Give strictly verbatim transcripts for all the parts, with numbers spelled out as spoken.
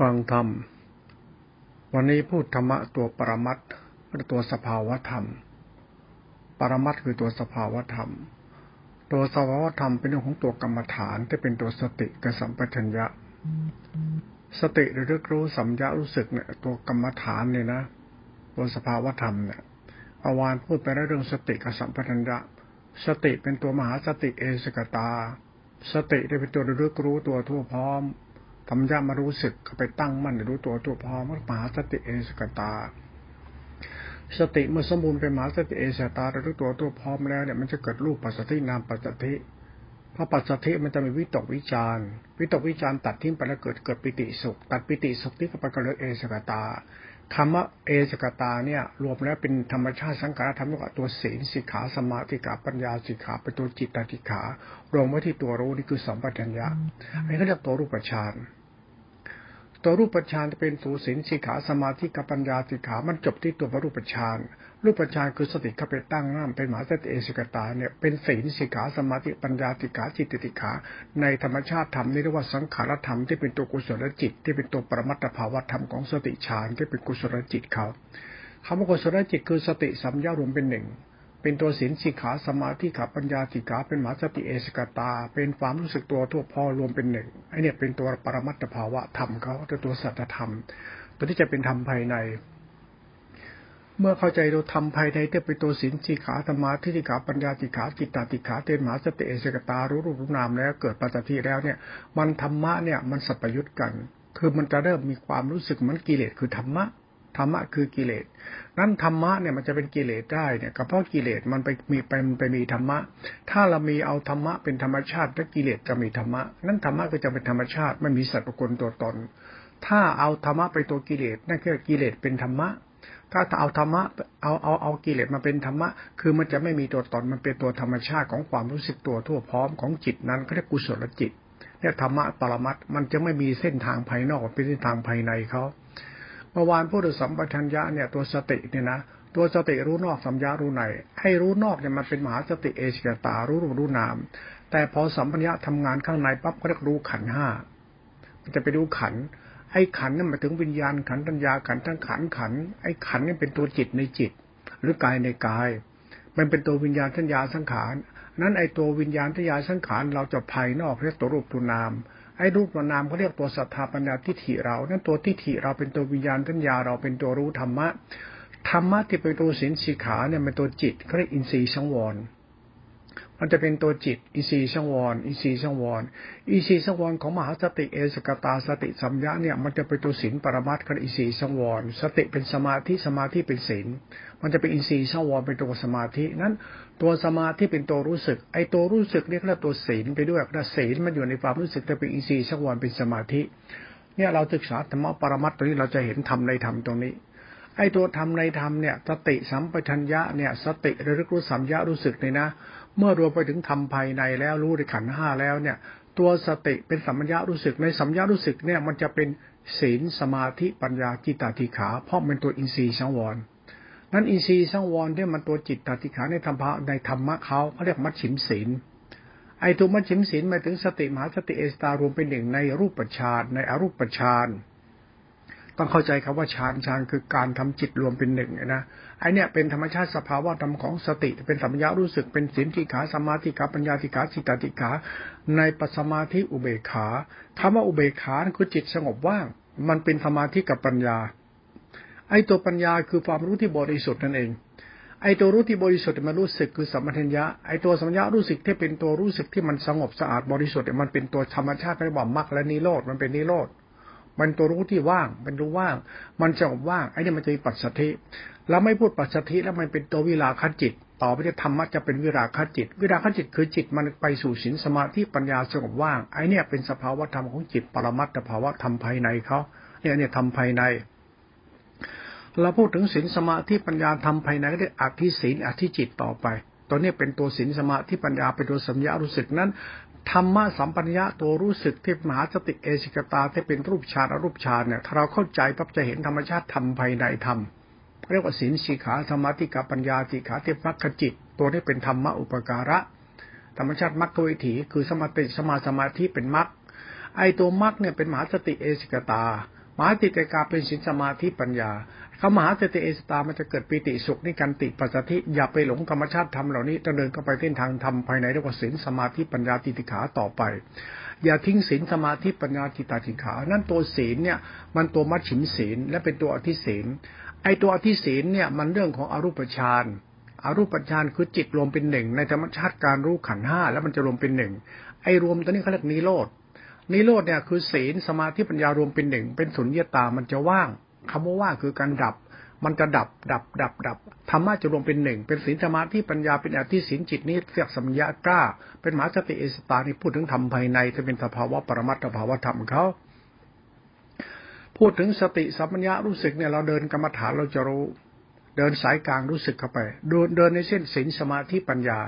ฟังธรรมวันนี้พูดธรรมะตัวปรมัตถ์คือตัวสภาวธรรมปรมัตถ์คือตัวสภาวธรรมตัวสภาวธรรมเป็นเรื่องของตัวกรรมฐานที่เป็นตัวสติกับสัมปชัญญะสติหรือรู้รู้สัมยะรู้สึกเนี่ยตัวกรรมฐานเนี่ยนะตัวสภาวธรรมเนี่ยอาวานพูดไปแล้วเรื่องสติกับสัมปชัญญะสติเป็นตัวมหาสติเอสกตาสติได้เป็นตัวระลึกรู้ตัวทั่วพร้อมธรรมญามารู้สึกเข้าไปตั้งมั่นรู้ตัวทั่วพร้อมก็มหาสติเอสกตาสติเมื่อสมบูรณ์เป็นมหาสติเอสกตาระลึกตัวทั่วพร้อมแล้วเนี่ยมันจะเกิดรูปปัสสัทธินามปัสสัทธิพอปัสสัทธิมันจะมีวิตกวิจารวิตกวิจารตัดทิ้งไปแล้วเกิดเกิดปิติสุขตัดปิติสุขที่กับปกรณ์เอสกตาคำว่าเอสกตาเนี่ยรวมแล้วเป็นธรรมชาติสังขารธรรมกับตัวศีลสิกขาสมาธิกาปัญญาสิกขาเป็นตัวจิตตสิกขารวมไว้ที่ตัวรู้นี่คือสัมปชัญญะอันนี้ก็เรียกตัวรูปฌานตัวรูปฌานจะเป็นตัวศีลสิกขาสมาธิกาปัญญาสิกขามันจบที่ตัวรูปฌานรูปฌานคือสติเข้าไปตั้งมั่นเป็นมหาสติเอสกตาเนี่ยเป็นศีลสิกขาสมาธิปัญญาสิกขาจิตตสิกขาในธรรมชาติธรรมนี่เรียกว่าสังขารธรรมที่เป็นตัวกุศลจิตที่เป็นตัวปรมัตถภาวธรรมของสติฌานที่เป็นกุศลจิตเขาคำว่ากุศลจิตคือสติสัมยารวมเป็นหนึ่งเป็นตัวศีลสิกขาสมาธิขาปัญญาสิกขาเป็นมหาสติเอสกตาเป็นความรู้สึกตัวทั่วพร้อมรวมเป็นหนึ่งไอ้เนี่ยเป็นตัวปรมัตถภาวธรรมเขาตัวตัวสัตตธรรมตัวที่จะเป็นธรรมภายในเมื่อเข้าใจเราทำภายในเทียบไปตัวศีลสิกขาธรรมะทิฏฐิขาปัญญาสิกขาจิตตสิกขาเตมหาสติเอสกตารู้รูปนามแล้วเกิดปัจจัยแล้วเนี่ยมันธรรมะเนี่ยมันสัพยุตกันคือมันจะเริ่มมีความรู้สึกเหมือนกิเลสคือธรรมะธรรมะคือกิเลสนั้นธรรมะเนี่ยมันจะเป็นกิเลสได้เนี่ยก็เพราะกิเลสมันไปมีไปไปมีธรรมะถ้าเรามีเอาธรรมะเป็นธรรมชาติและกิเลสจะมีธรรมะนั้นธรรมะก็จะเป็นธรรมชาติไม่มีสัตว์บุคคลตัวตนถ้าเอาธรรมะไปตัวกิเลสนั่นคือกิเลสเป็นธรรมะถ้าจะเอาธรรมะเอาเอาเอากิเลสมาเป็นธรรมะคือมันจะไม่มีตัวตนมันเป็นตัวธรรมชาติของความรู้สึกตัวทั่วพร้อมของจิตนั้นเขาเรียกกุศลจิตเนี่ยธรรมะปรมัตถ์มันจะไม่มีเส้นทางภายนอกเป็นเส้นทางภายในเขาเมื่อวานพูดถึงสัมปชัญญะเนี่ยตัวสติเนี่ยนะตัวสติรู้นอกสัมยารู้ในให้รู้นอกเนี่ยมันเป็นมหาสติเอสิกตารู้รูปรู้นามแต่พอสัมปชัญญะทำงานข้างในปั๊บเขาเรียกรู้ขันธ์ห้ามันจะไปรู้ขันธ์ไอ้ขันนั่นหมายถึงวิญญาณขันธัญญาขันทั้งขันขันไอ้ขันนี่เป็นตัวจิตในจิตหรือกายในกายมันเป็นตัววิญญาณทัญญาสังขารนั้นไอ้ตัววิญญาณทัญญาสังขารเราจะภายนอกเรียกตัวรูปตัวนามไอ้รูปตัวนามเขาเรียกตัวสัทธาปัญญาทิฏฐิเรานั่นตัวทิฏฐิเราเป็นตัววิญญาณทัญญาเราเป็นตัวรู้ธรรมะธรรมะที่เป็นตัวศีลสิกขาเนี่ยมันตัวจิตเขาเรียกอินทรีย์สังวรมันจะเป็นตัวจิตอินทรีย์สังวรอินทรีย์สังวรอินทรีย์สังวรของมหาสติเอสกตาสติสัมยะเนี่ยมันจะเป็นตัวศีลปรมัตถ์คืออินทรีย์สังวรสติเป็นสมาธิสมาธิเป็นศีลมันจะเป็นอินทรีย์สังวรเป็นตัวสมาธินั้นตัวสมาธิเป็นตัวรู้สึกไอ้ตัวรู้สึกเรียกว่าตัวศีลไปด้วยนะศีลมันอยู่ในความรู้สึกแต่เป็นอินทรีย์สังวรเป็นสมาธิเนี่ยเราศึกษาธรรมปรมัตถ์ตรงนี้เราจะเห็นธรรมในธรรมตรงนี้ไอ้ตัวธรรมในธรรมเนี่ยสติสัมปชัญญะเนี่ยสติระลึกรู้สัมยะรู้สึกเนี่ยนะเมื่อรวมไปถึงธรรมภายในแล้วรู้ในขันธ์ห้าแล้วเนี่ยตัวสติเป็นสัมยารู้สึกในสัมยารู้สึกเนี่ยมันจะเป็นศีลสมาธิปัญญาจิตตติขาเพราะเป็นตัวอินทรีย์สังวรนั้นอินทรีย์สังวรเนี่ยมันตัวจิตตติขาในธรรมะในธรรมะเขาเขาเรียกมัชฉิมศีลไอ้ตัวมัชฉิมศีลหมายถึงสติมหาสติเอสตารวมเป็นหนึ่งในรูปฌานในอรูปฌานต้องเข้าใจครับว่าฌานฌานคือการทำจิตรวมเป็นหนึ่งนะไอเนี่ยเป็นธรรมชาติสภาวะธรรมของสติเป็นสัมยารู้สึกเป็นศีลสิกขาสมาธิขาปัญญาสิกขาจิตตสิกขาในปัสมาธิอุเบกขาคำว่าอุเบกขาคือจิตสงบว่างมันเป็นสมาธิกับปัญญาไอตัวปัญญาคือความรู้ที่บริสุทธิ์นั่นเองไอตัวรู้ที่บริสุทธิ์มันรู้สึกคือสัมปชัญญะไอตัวสัมปชัญญะรู้สึกที่เป็นตัวรู้สึกที่มันสงบสะอาดบริสุทธิ์มันเป็นตัวธรรมชาติในบ่มรรคและนิโรธมันเป็นนิโรธมันตัวรู้ที่ว่างมันรู้ว่างมันจะว่างไอ้นี่มันจะมีปัจสัทธิเราไม่พูดปัจสัทธิแล้วมันเป็นตัววิราคะจิตต่อไปจะธรรมะจะเป็นวิราคะจิตวิราคะจิตคือจิตมันไปสู่ศีลสมาธิปัญญาสงบว่างไอ้เนี่ยเป็นสภาวะธรรมของจิตปรมัตถภาวะธรรมภายในเขาเนี่ยเนี่ยธรรมภายในเราพูดถึงศีลสมาธิปัญญาธรรมภายในก็ได้อธิศีลอธิจิตต่อไปตัวนี้เป็นตัวศีลสมาธิปัญญาเป็นตัวสัมยารู้สึกนั้นธรรมะสัมปัญญะตัวรู้สึกที่มหาสติเอสิกตาที่เป็นรูปฌานอรูปฌานเนี่ยถ้าเราเข้าใจปั๊บจะเห็นธรรมชาติธรรมภายในธรรมเรียกว่าศีลสิกขาสมาธิกับปัญญาสิกขาเทพมรรคจิตตัวนี้เป็นธรรมะอุปการะธรรมชาติมรรควิถีคือสมาธิสมาสมาธิเป็นมรรคไอตัวมรรคเนี่ยเป็นมหาสติเอสิกตา มหาติเตกาเป็นศีลสมาธิปัญญาคำมหาสติเอสตามันจะเกิดปิติสุขนิกันติปัสสัทธิอย่าไปหลงธรรมชาติธรรมเหล่านี้จะเดินเข้าไปเส้นทางธรรมภายในเรียกว่าศีลสมาธิปัญญาติติขาต่อไปอย่าทิ้งศีลสมาธิปัญญาติตาติขานั่นตัวศีลเนี่ยมันตัวมัชฌิมศีลและเป็นตัวอธิศีลไอตัวอธิศีลเนี่ยมันเรื่องของอรูปฌานอรูปฌานคือจิตรวมเป็นหนึ่งในธรรมชาติการรู้ขันธ์ห้าแล้วมันจะรวมเป็นหนึ่งไอรวมตัวนี้เขาเรียกนิโรธนิโรธเนี่ยคือศีลสมาธิปัญญารวมเป็นหนึ่งเป็นสุญญตามันจะว่างคำว่าว่าคือการดับมันจะดับดับดับดับธรรมะจะรวมเป็นหนึ่งเป็นศีลสมาธิปัญญาเป็นอธิศีลจิตนี้เรียกสัมยากล้าเป็นมหาสติเอสตานี่พูดถึงธรรมภายในจะเป็นสภาวะปรมัตถภาวะธรรมเขาพูดถึงสติสัมปชัญญะรู้สึกเนี่ยเราเดินกรรมฐานเราจะรู้เดินสายกลางรู้สึกเข้าไปเดินเดินในเส้นศีลสมาธิปัญญา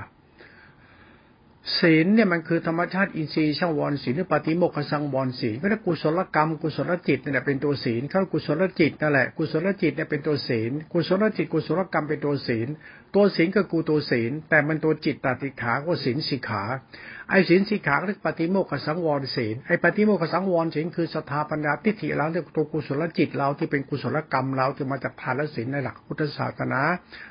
ศีลเนี่ยมันคือธรรมชาติอินทรีย์ช่างวรศีลหรือปฏิโมกขสังวรศีลก็เรียกกุศลกรรมกุศลจิตนั่นแหละเป็นตัวศีลเข้ากุศลจิตนั่นแหละกุศลจิตเนี่ยเป็นตัวศีลกุศลจิตกุศลกรรมเป็นตัวศีลตัวศีลก็กูตัวศีลแต่มันตัวจิตตติขาก็ศีลสิกขาไอ้ศีลสิกขาเรียกปฏิโมกขสังวรศีลไอ้ปฏิโมกขสังวรศีลคือศรัทธาปัญญาทิฏฐิเราเนี่ยตัวกุศลจิตเราที่เป็นกุศลกรรมเราที่มาจากทานและศีลในหลักพุทธศาสนา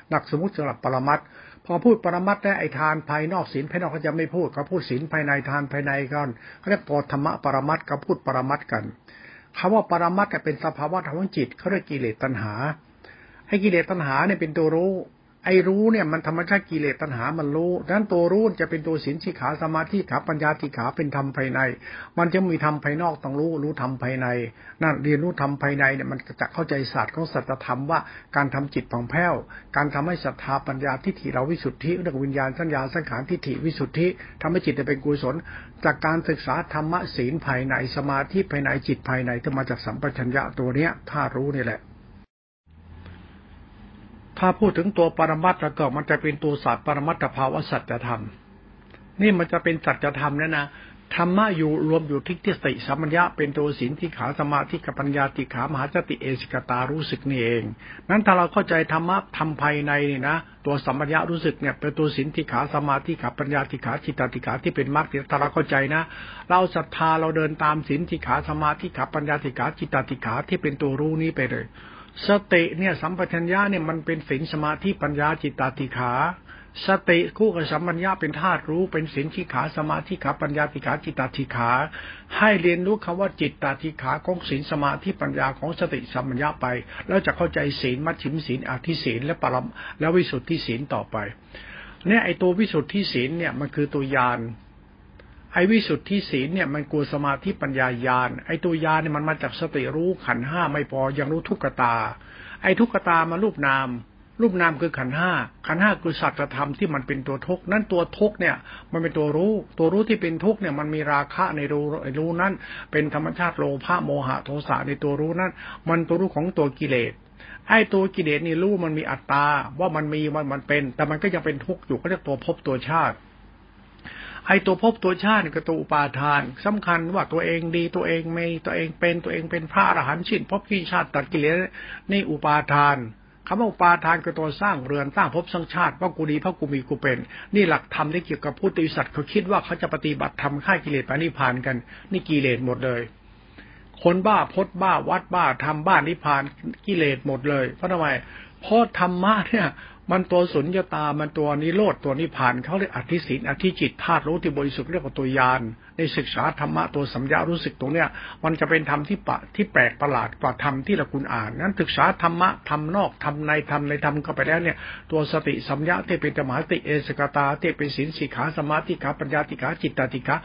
หลักสมมุติสำหรับปรมัตถ์พอพูดปรมัตถ์ได้ไอ้ทานภายนอกศีลภายนอกเขาจะไม่พูดเขาพูดศีลภายในทานภายในกันเขาเรียกปอธรรมะปรมัตถ์เขาพูดปรมัตถ์กันคำว่าปรมัตถ์เป็นสภาวะทางจิตเขาเรียกกิเลสตัณหาไอ้กิเลสตัณหาเนี่ยเป็นตัวรู้ไอ้รู้เนี่ยมันธรรมชาติกิเลสตัณหามันรู้ดังนั้นตัวรู้จะเป็นตัวศีลสิกขาสมาธิขาปัญญาสิกขาเป็นธรรมภายในมันจะมีธรรมภายนอกต้องรู้รู้ธรรมภายในนั่นเรียนรู้ธรรมภายในเนี่ยมันจะเข้าใจศาสตร์ของสัจธรรมว่าการทำจิตผ่องแผ้วการทำให้ศรัทธาปัญญาทิฏฐิเราวิสุทธิเรื่องวิญญาณสัญญาสังขารทิฏฐิวิสุทธิทำให้จิตเป็นกุศลจากการศึกษาธรรมะศีลภายในสมาธิภายในจิตภายในที่มาจากสัมปชัญญะตัวเนี้ยถ้ารู้นี่แหละถ้าพูดถึงตัวปรมัตถ์แล้วก็มันจะเป็นตัวศาสตร์ปรมัตถภาวะสัจธรรมนี่มันจะเป็นสัจธรรมนะนะธรรมะอยู่รวมอยู่ที่สติสัมปชัญญะเป็นตัวศีลที่ขาสมาธิกับปัญญาติขามหาสติเอสิกตารู้สึกนี่เองนั้นถ้าเราเข้าใจธรรมะทำภายในนี่นะตัวสัมปชัญญะรู้สึกเนี่ยเป็นตัวศีลที่ขาสมาธิกับปัญญาติขาจิตตติขาที่เป็นมรรคถ้าเราเข้าใจนะเราศรัทธาเราเดินตามศีลที่ขาสมาธิกับปัญญาติขาจิตตติขาที่เป็นตัวรู้นี้ไปเลยสติเนี่ยสัมปชัญญะเนี่ยมันเป็นศีลสมาธิปัญญาจิตตติขาสติคู่กับสัมปชัญญะเป็นธาตุรู้เป็นศีลสิกขาสมาธิขาปัญญาสิกขาจิตตติขาให้เรียนรู้คำว่าจิตตติขาของศีลสมาธิปัญญาของสติสัมปชัญญะไปแล้วจะเข้าใจศีลมัชฌิมศีลอธิศีลและปรมและวิสุทธิศีลต่อไปเนี่ยไอตัววิสุทธิศีลเนี่ยมันคือตัวญาณไอ้วิสุทธิศีลเนี่ยมันกลัวสมาธิปัญญาญาณไอ้ตัวญาณเนี่ยมันมาจากสติรู้ขันธ์ห้าไม่พอยังรู้ทุกขตาไอ้ทุกขตามารูปนามรูปนามคือขันธ์ห้าขันธ์ห้าคือสัจธรรมที่มันเป็นตัวทุกข์นั้นตัวทุกข์เนี่ยมันเป็นตัวรู้ตัวรู้ที่เป็นทุกข์เนี่ยมันมีราคะในรู้รู้นั้นเป็นธรรมชาติโลภะโมหะโทสะในตัวรู้นั้นมันตัวรู้ของตัวกิเลสไอ้ตัวกิเลสนี่รู้มันมีอัตตาว่ามันมีมันมันเป็นแต่มันก็ยังเป็นทุกข์อยู่ก็เรียกตัวภพตัวชาติไอ้ตัวภพตัวชาติกับตัวอุปาทานสำคัญว่าตัวเองดีตัวเองไม่ตัวเองเป็นตัวเองเป็นพระอรหันต์ชินภพที่ชาติตัดกิเลสนี่อุปาทานคำว่าอุปาทานคือตัวสร้างเรือนสร้างภพสร้างชาติว่ากูดีเพราะกูมีกูเป็นนี่หลักธรรมที่เกี่ยวกับพุทธิสัตว์เขาคิดว่าเขาจะปฏิบัติธรรมฆ่ากิเลสปานิพพานกันนี่กิเลสหมดเลยคนบ้าพดบ้าวัดบ้าทำบ้านิพพานกิเลสหมดเลยเพราะทำไมเพราะธรรมะเนี่ยมันตัวสุญญตามันตัวนิโรธตัวนิพพานเขาเรียกอธิศีลอธิจิตธาตุรู้ที่บริสุทธิ์เรียกว่าตัวญาณในศึกษาธรรมะตัวสัมยารู้สึกตรงเนี้ยมันจะเป็นธรรมที่ปะที่แปลกประหลาดกว่าธรรมที่เราคุณอ่านนั้นศึกษาธรรมะธรรมนอกธรรมในธรรมในธรรมเข้าไปแล้วเนี่ยตัวสติสัมยาที่เป็นธรรมะติเอสกตาที่เป็นศีลสิกขาสมาธิขาปัญญาติขาจิตตติขา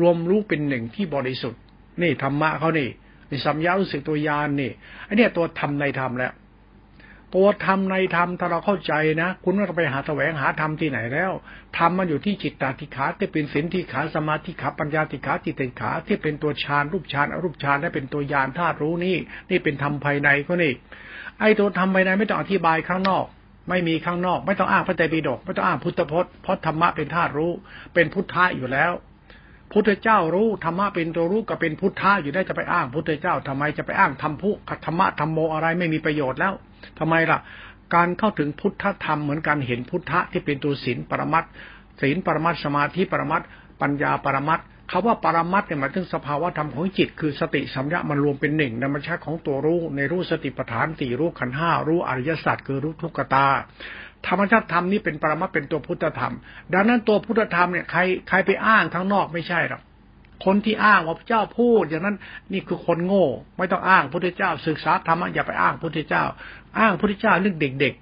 รวมรู้เป็นหนึ่งที่บริสุทธิ์นี่ธรรมะเขานี่ในสัมยารู้สึกตัวญาณนี่ไอเนี่ยตัวธรรมในธรรมแล้วตัวธรรมในธรรมถ้าเราเข้าใจนะคุณไม่ต้องไปหาแสวงหาธรรมที่ไหนแล้วธรรมมันอยู่ที่จิตตติขาที่เป็นศีลที่ขาสมาธิขาปัญญาติขาจิตติขาที่เป็นตัวฌานรูปฌานอรูปฌานและเป็นตัวญาณธาตุรู้นี่นี่เป็นธรรมภายในก็นี่ไอ้ตัวธรรมภายในไม่ต้องอธิบายข้างนอกไม่มีข้างนอกไม่ต้องอ้างพระไตรปิฎกไม่ต้องอ้างพุทธพจน์เพราะธรรมะเป็นธาตุรู้เป็นพุทธะอยู่แล้วพุทธเจ้ารู้ธรรมะเป็นตัวรู้กับเป็นพุทธะอยู่ได้จะไปอ้างพุทธเจ้าทำไมจะไปอ้างธรรมพุธรรมะธรรมโมอะไรไม่มีประโยชน์แล้วทำไมล่ะการเข้าถึงพุทธธรรมเหมือนการเห็นพุทธะที่เป็นตัวศีลปรมัตถ์ศีลปรมัตถ์สมาธิปรมัตถ์ปัญญาปรมัตถ์ คำว่าปรมัตถ์เนี่ยหมายถึงสภาวะธรรมของจิตคือสติสัมปชัญญะมันรวมเป็นหนึ่งธรรมชาติของตัวรู้ในรู้สติปัฏฐานสี่รู้ขันธ์ห้ารู้อริยสัจคือรู้ทุกขตาธรรมชาติธรรมนี้เป็นปรมัตถ์เป็นตัวพุทธธรรมดังนั้นตัวพุทธธรรมเนี่ยใครใครไปอ้างข้างนอกไม่ใช่หรอกคนที่อ้างว่าพระเจ้าพูดอย่างนั้นนี่คือคนโง่ไม่ต้องอ้างพระพุทธเจ้าศึกษาธรรมะอย่าไปอ้างพระพุทธเจ้าอ้างพระพุทธเจ้าเรื่องเด็ก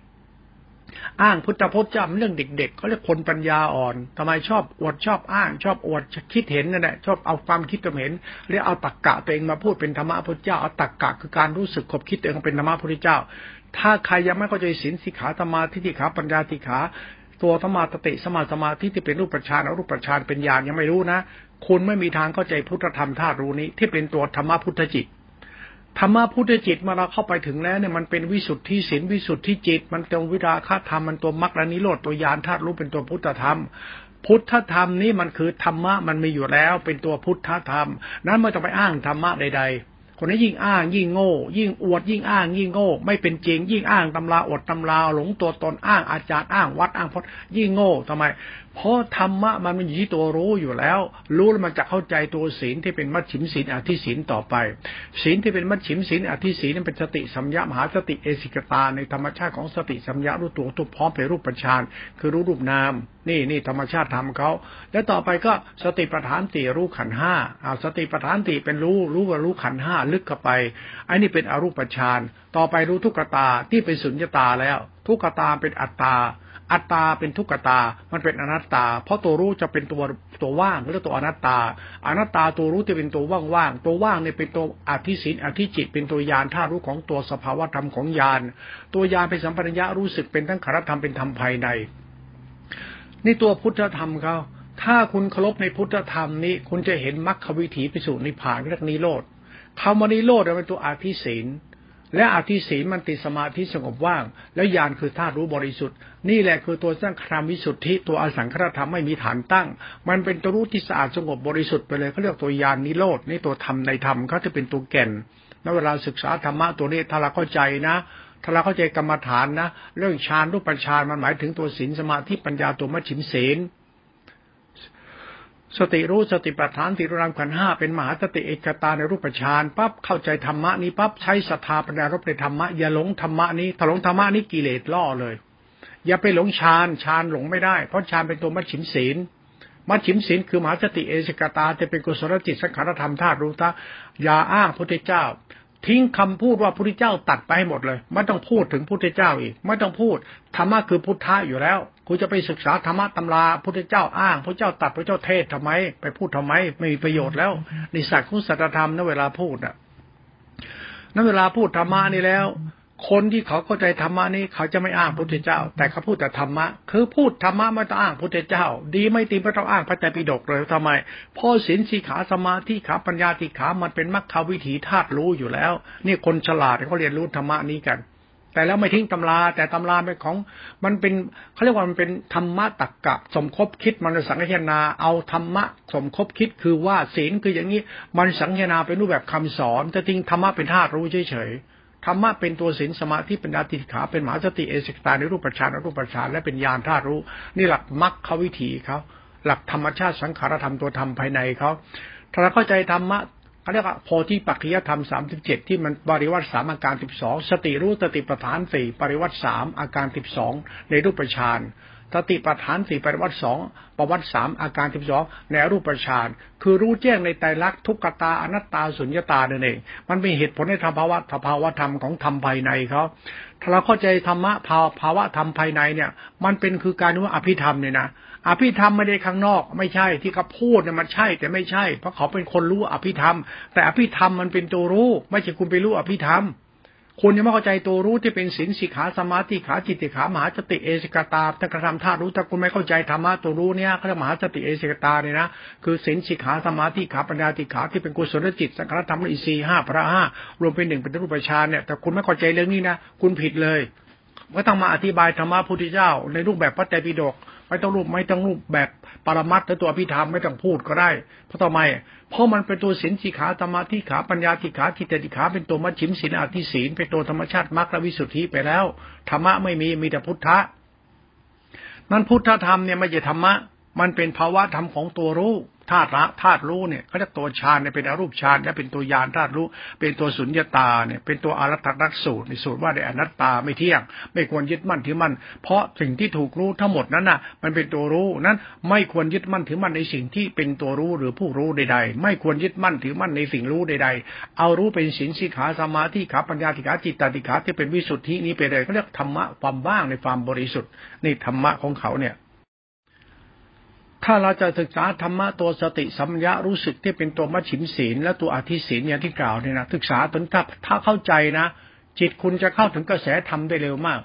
ๆอ้างพุทธพจน์เจ้าเรื่องเด็กๆเขาเรียกคนปัญญาอ่อนทำไมชอบอวดชอบอ้างชอบอวดคิดเห็นนั่นแหละชอบเอาความคิดตัวเห็นเรียกเอาตรรกะตัวเองมาพูดเป็นธรรมะพระพุทธเจ้าเอาตรรกะคือการรู้สึกขบคิดตัวเองเป็นธรรมะพระพุทธเจ้าถ้าใครยังไม่เข้าใจศีลสิกขาธรรมาทิฏฐิขาปัญญาติขาตัวธรรมะตติสมาสมาธิที่เป็นรูปฌานอรูปฌานเป็นญาณยังไม่รู้นะคุณไม่มีทางเข้าใจพุทธธรรมธาตุรู้นี้ที่เป็นตัวธรรมะพุทธจิตธรรมะพุทธจิตเมื่อเราเข้าไปถึงแล้วเนี่ยมันเป็นวิสุทธิศีลวิสุทธิจิตมันเป็นวิราคะธรรมมันตัวมรรคนิโรธตัวญาณธาตุรู้เป็นตัวพุทธธรรมพุทธธรรมนี้มันคือธรรมะมันมีอยู่แล้วเป็นตัวพุทธธรรมนั้นไม่ต้องไปอ้างธรรมะใดๆคนนี้ยิ่งอ้างยิ่งโง่ยิ่งอวดยิ่งอ้างยิ่งโง่ไม่เป็นจริงยิ่งอ้างตำราอวดตำราหลงตัวตนอ้างอาจารย์อ้างวัดอ้างพจน์ยิ่งโง่ทำไมเพราะธรรมะมันมันอยู่ที่ตัวรู้อยู่แล้วรู้แล้วมันจะเข้าใจตัวศีลที่เป็นมัชชิมศีลอธิศีลต่อไปศีลที่เป็นมัชชิมศีลอธิศีลนั้นเป็นสติสัมปชัญญะมหาสติเอสิกตาในธรรมชาติของสติสัมปชัญญะรู้ตัวทุกพร้อมเป็นรูปฌานคือรู้รูปนามนี่นี่ธรรมชาติธรรมเขาแล้วต่อไปก็สติปัฏฐานสี่รู้ขันธ์ห้าเอาสติปัฏฐานสี่เป็นรู้รู้ว่ารู้ขันธ์ห้าลึกเข้าไปไอ้นี่เป็นอรูปฌานต่อไปรู้ทุกขตาที่เป็นสุญญตาแล้วทุกขตาเป็นอัตตาอัตตาเป็นทุกขตามันเป็นอนัตตาเพราะตัวรู้จะเป็นตัวตัวว่างหรือตัวอนัตตาอนัตตาตัวรู้จะเป็นตัวว่างๆตัวว่างเนี่ยเป็นตัวอธิศีลอธิจิตเป็นตัวญาณธาตุรู้ของตัวสภาวะธรรมของญาณตัวญาณเป็นสัมปชัญญะรู้สึกเป็นทั้งขันธธรรมเป็นธรรมภายในนี่ตัวพุทธธรรมเขาถ้าคุณเคารพในพุทธธรรมนี้คุณจะเห็นมรรควิถีไปสู่นิพพานเรียกนิโรธคำว่านิโรธเป็นตัวอธิศีลและอธิศีลมันติสมาธิสงบว่างแล้วญาณคือธาตุรู้บริสุทธิ์นี่แหละคือตัวสร้างครามวิสุทธิตัวอสังขารธรรมไม่มีฐานตั้งมันเป็นตัวรู้ที่สะอาดสงบบริสุทธิ์ไปเลยเขาเรียกตัวญาณนิโรธนี่ตัวธรรมในธรรมเขาจะเป็นตัวแก่นแล้วเวลาศึกษาธรรมะตัวนี้ถ้าเราเข้าใจนะถ้าเราเข้าใจกรรมฐานนะเรื่องฌานรูปฌานมันหมายถึงตัวศีลสมาธิปัญญาตัวมัชฌิมศีลสติรู้สติปัฏฐานสี่รูปขันธ์ห้าเป็นมหาสติเอกตาในรูปฌานปั๊บเข้าใจธรรมะนี้ปั๊บใช้ศรัทธาปัญญารบในธรรมะอย่าหลงธรรมะนี้ถ้าหลงธรรมะนี้กิเลสล่อเลยอย่าไปหลงฌานฌานหลงไม่ได้เพราะฌานเป็นตัวมัชฌิมศีลมัชฌิมศีลคือมหาสติเอกตาจะเป็นกุศลจิตสังขารธรรมธาตุรู้ตาอย่าอ้างพระพุทธเจ้าทิ้งคำพูดว่าพุทธเจ้าตัดไปให้หมดเลยไม่ต้องพูดถึงพุทธเจ้าอีกไม่ต้องพูดธรรมะคือพุทธะอยู่แล้วคุณจะไปศึกษาธรรมะตำราพุทธเจ้าอ้างพุทธเจ้าตัดพุทธเจ้าเทศทำไมไปพูดทำไมไม่มีประโยชน์แล้วในศาสตร์ของสัจธรรมนะเวลาพูดนะนั้นเวลาพูดธรรมะนี่แล้วคนที่เขาเข้าใจธรรมะนี้เขาจะไม่อ้างพุทธเจ้าแต่เขาพูดแต่ธรรมะคือพูดธรรมะไม่ต้องอ้างพุทธเจ้าดีไม่ตีไม่ต้องอ้างพระไตรปิฎกเลยทำไมเพราะศีลสีขาสมาธิขาปัญญาติขามันเป็นมรรควิถีธาตุรู้อยู่แล้วนี่คนฉลาดเขาเรียนรู้ธรรมะนี้กันแต่แล้วไม่ทิ้งตำราแต่ตำราเป็นของมันเป็นเขาเรียกว่ามันเป็นธรรมะตรรกะสมคบคิดมันสังคายนาเอาธรรมะสมคบคิดคือว่าศีลคืออย่างนี้มันสังคายนาเป็นรูปแบบคำสอนแต่จริงธรรมะเป็นธาตุรู้เฉยธรรมะเป็นตัวศีลสมาธิปัญญาติขาเป็นมหาสติเอสิกตาในรูปฌานอรูปฌานและเป็นญาณธาตุรู้นี่หลักมรรควิถีเขาหลักธรรมชาติสังขารธรรมตัวธรรมภายในเขาถ้าเราเข้าใจธรรมะเขาเรียกว่าโพธิปัจจยธรรมสามสิบเจ็ดที่มันปริวัติสามอาการสิบสองสติรู้สติปัฏฐานสี่ปริวัติสามอาการสิบสองในรูปฌานสติปัฏฐานสี่ปริวัติสองปริวัติสามอาการสิบสองในอรูปฌานคือรู้แจ้งในไตรลักษณ์ทุกขตาอนัตตาสุญญตานั่นเองมันเป็นเหตุผลในธรรมภาวะธรรมภาวะธรรมของธรรมภายในเขาถ้าเราเข้าใจธรรมะภาวะธรรมภายในเนี่ยมันเป็นคือการว่าอภิธรรมเนี่ยนะอภิธรรมไม่ได้ข้างนอกไม่ใช่ที่เขาพูดเนี่ยมันใช่แต่ไม่ใช่เพราะเขาเป็นคนรู้อภิธรรมแต่อภิธรรมมันเป็นตัวรู้ไม่ใช่คุณไปรู้อภิธรรมคุณยังไม่เข้าใจตัวรู้ที่เป็นศีลสิกขาสมาธิขาจิตติขามหาสติเอสิกตาทั้งกระทำธาตุรู้ถ้าคุณไม่เข้าใจธรรมะตัวรู้เนี่ยเขาเรียกมหาสติเอสิกตาเนี่ยนะคือศีลสิกขาสมาธิขาปัญญาติขาที่เป็นกุศลจิตสังขารธรรมอินทรีย์ห้าพระห้ารวมเป็นหนึ่งเป็นรูปฌานเนี่ยแต่คุณไม่เข้าใจเรื่องนี้นะคุณผิดเลยไม่ต้องมาอธิบายธรรมะพุทธเจ้าในรูปแบบพระไตรปิฎกไม่ต้องรูปไม่ต้องรูปแบบปรมัตถ์หรือตัวอภิธรรมไม่ต้องพูดก็ได้เพราะทำไมเพราะมันเป็นตัวศีลสิกขาสมาธิขาปัญญาติขาจิตติขาเป็นตัวมัชฌิมศีลอธิศีลเป็นตัวธรรมชาติมรรควิสุทธิไปแล้วธรรมะไม่มีมีแต่พุทธะนั้นพุทธธรรมเนี่ยไม่ใช่ธรรมะมันเป็นภาวะธรรมของตัวรู้ ธาตุละธาตุรู้เนี่ยเขาเรียกตัวฌานเนี่ยเป็นอรูปฌานและเป็นตัวญาณธาตุรู้เป็นตัวสุญญตาเนี่ยเป็นตัวอรัตถนัตสูตรในสูตรว่าในอนัตตาไม่เที่ยงไม่ควรยึดมั่นถือมั่นเพราะสิ่งที่ถูกรู้ทั้งหมดนั้นน่ะมันเป็นตัวรู้นั้นไม่ควรยึดมั่นถือมั่นในสิ่งที่เป็นตัวรู้หรือผู้รู้ใดๆไม่ควรยึดมั่นถือมั่นในสิ่งรู้ใดๆเอารู้เป็นศีลสิกขาสมาธิขาปัญญาสิกขาจิตตสิกขาที่เป็นวิสุทธินี้ไปเลยเขาเรียกธรรมะความว่างในความบริสุทธิ์ในธรรมะของเขาเนี่ยถ้าเราจะศึกษาธรรมะตัวสติสัมปชัญญะรู้สึกที่เป็นตัวมัชฌิมศีลและตัวอธิศีลอย่างที่กล่าวเนี่ยนะศึกษาถึงถ้าถ้าเข้าใจนะจิตคุณจะเข้าถึงกระแสธรรมได้เร็วมาก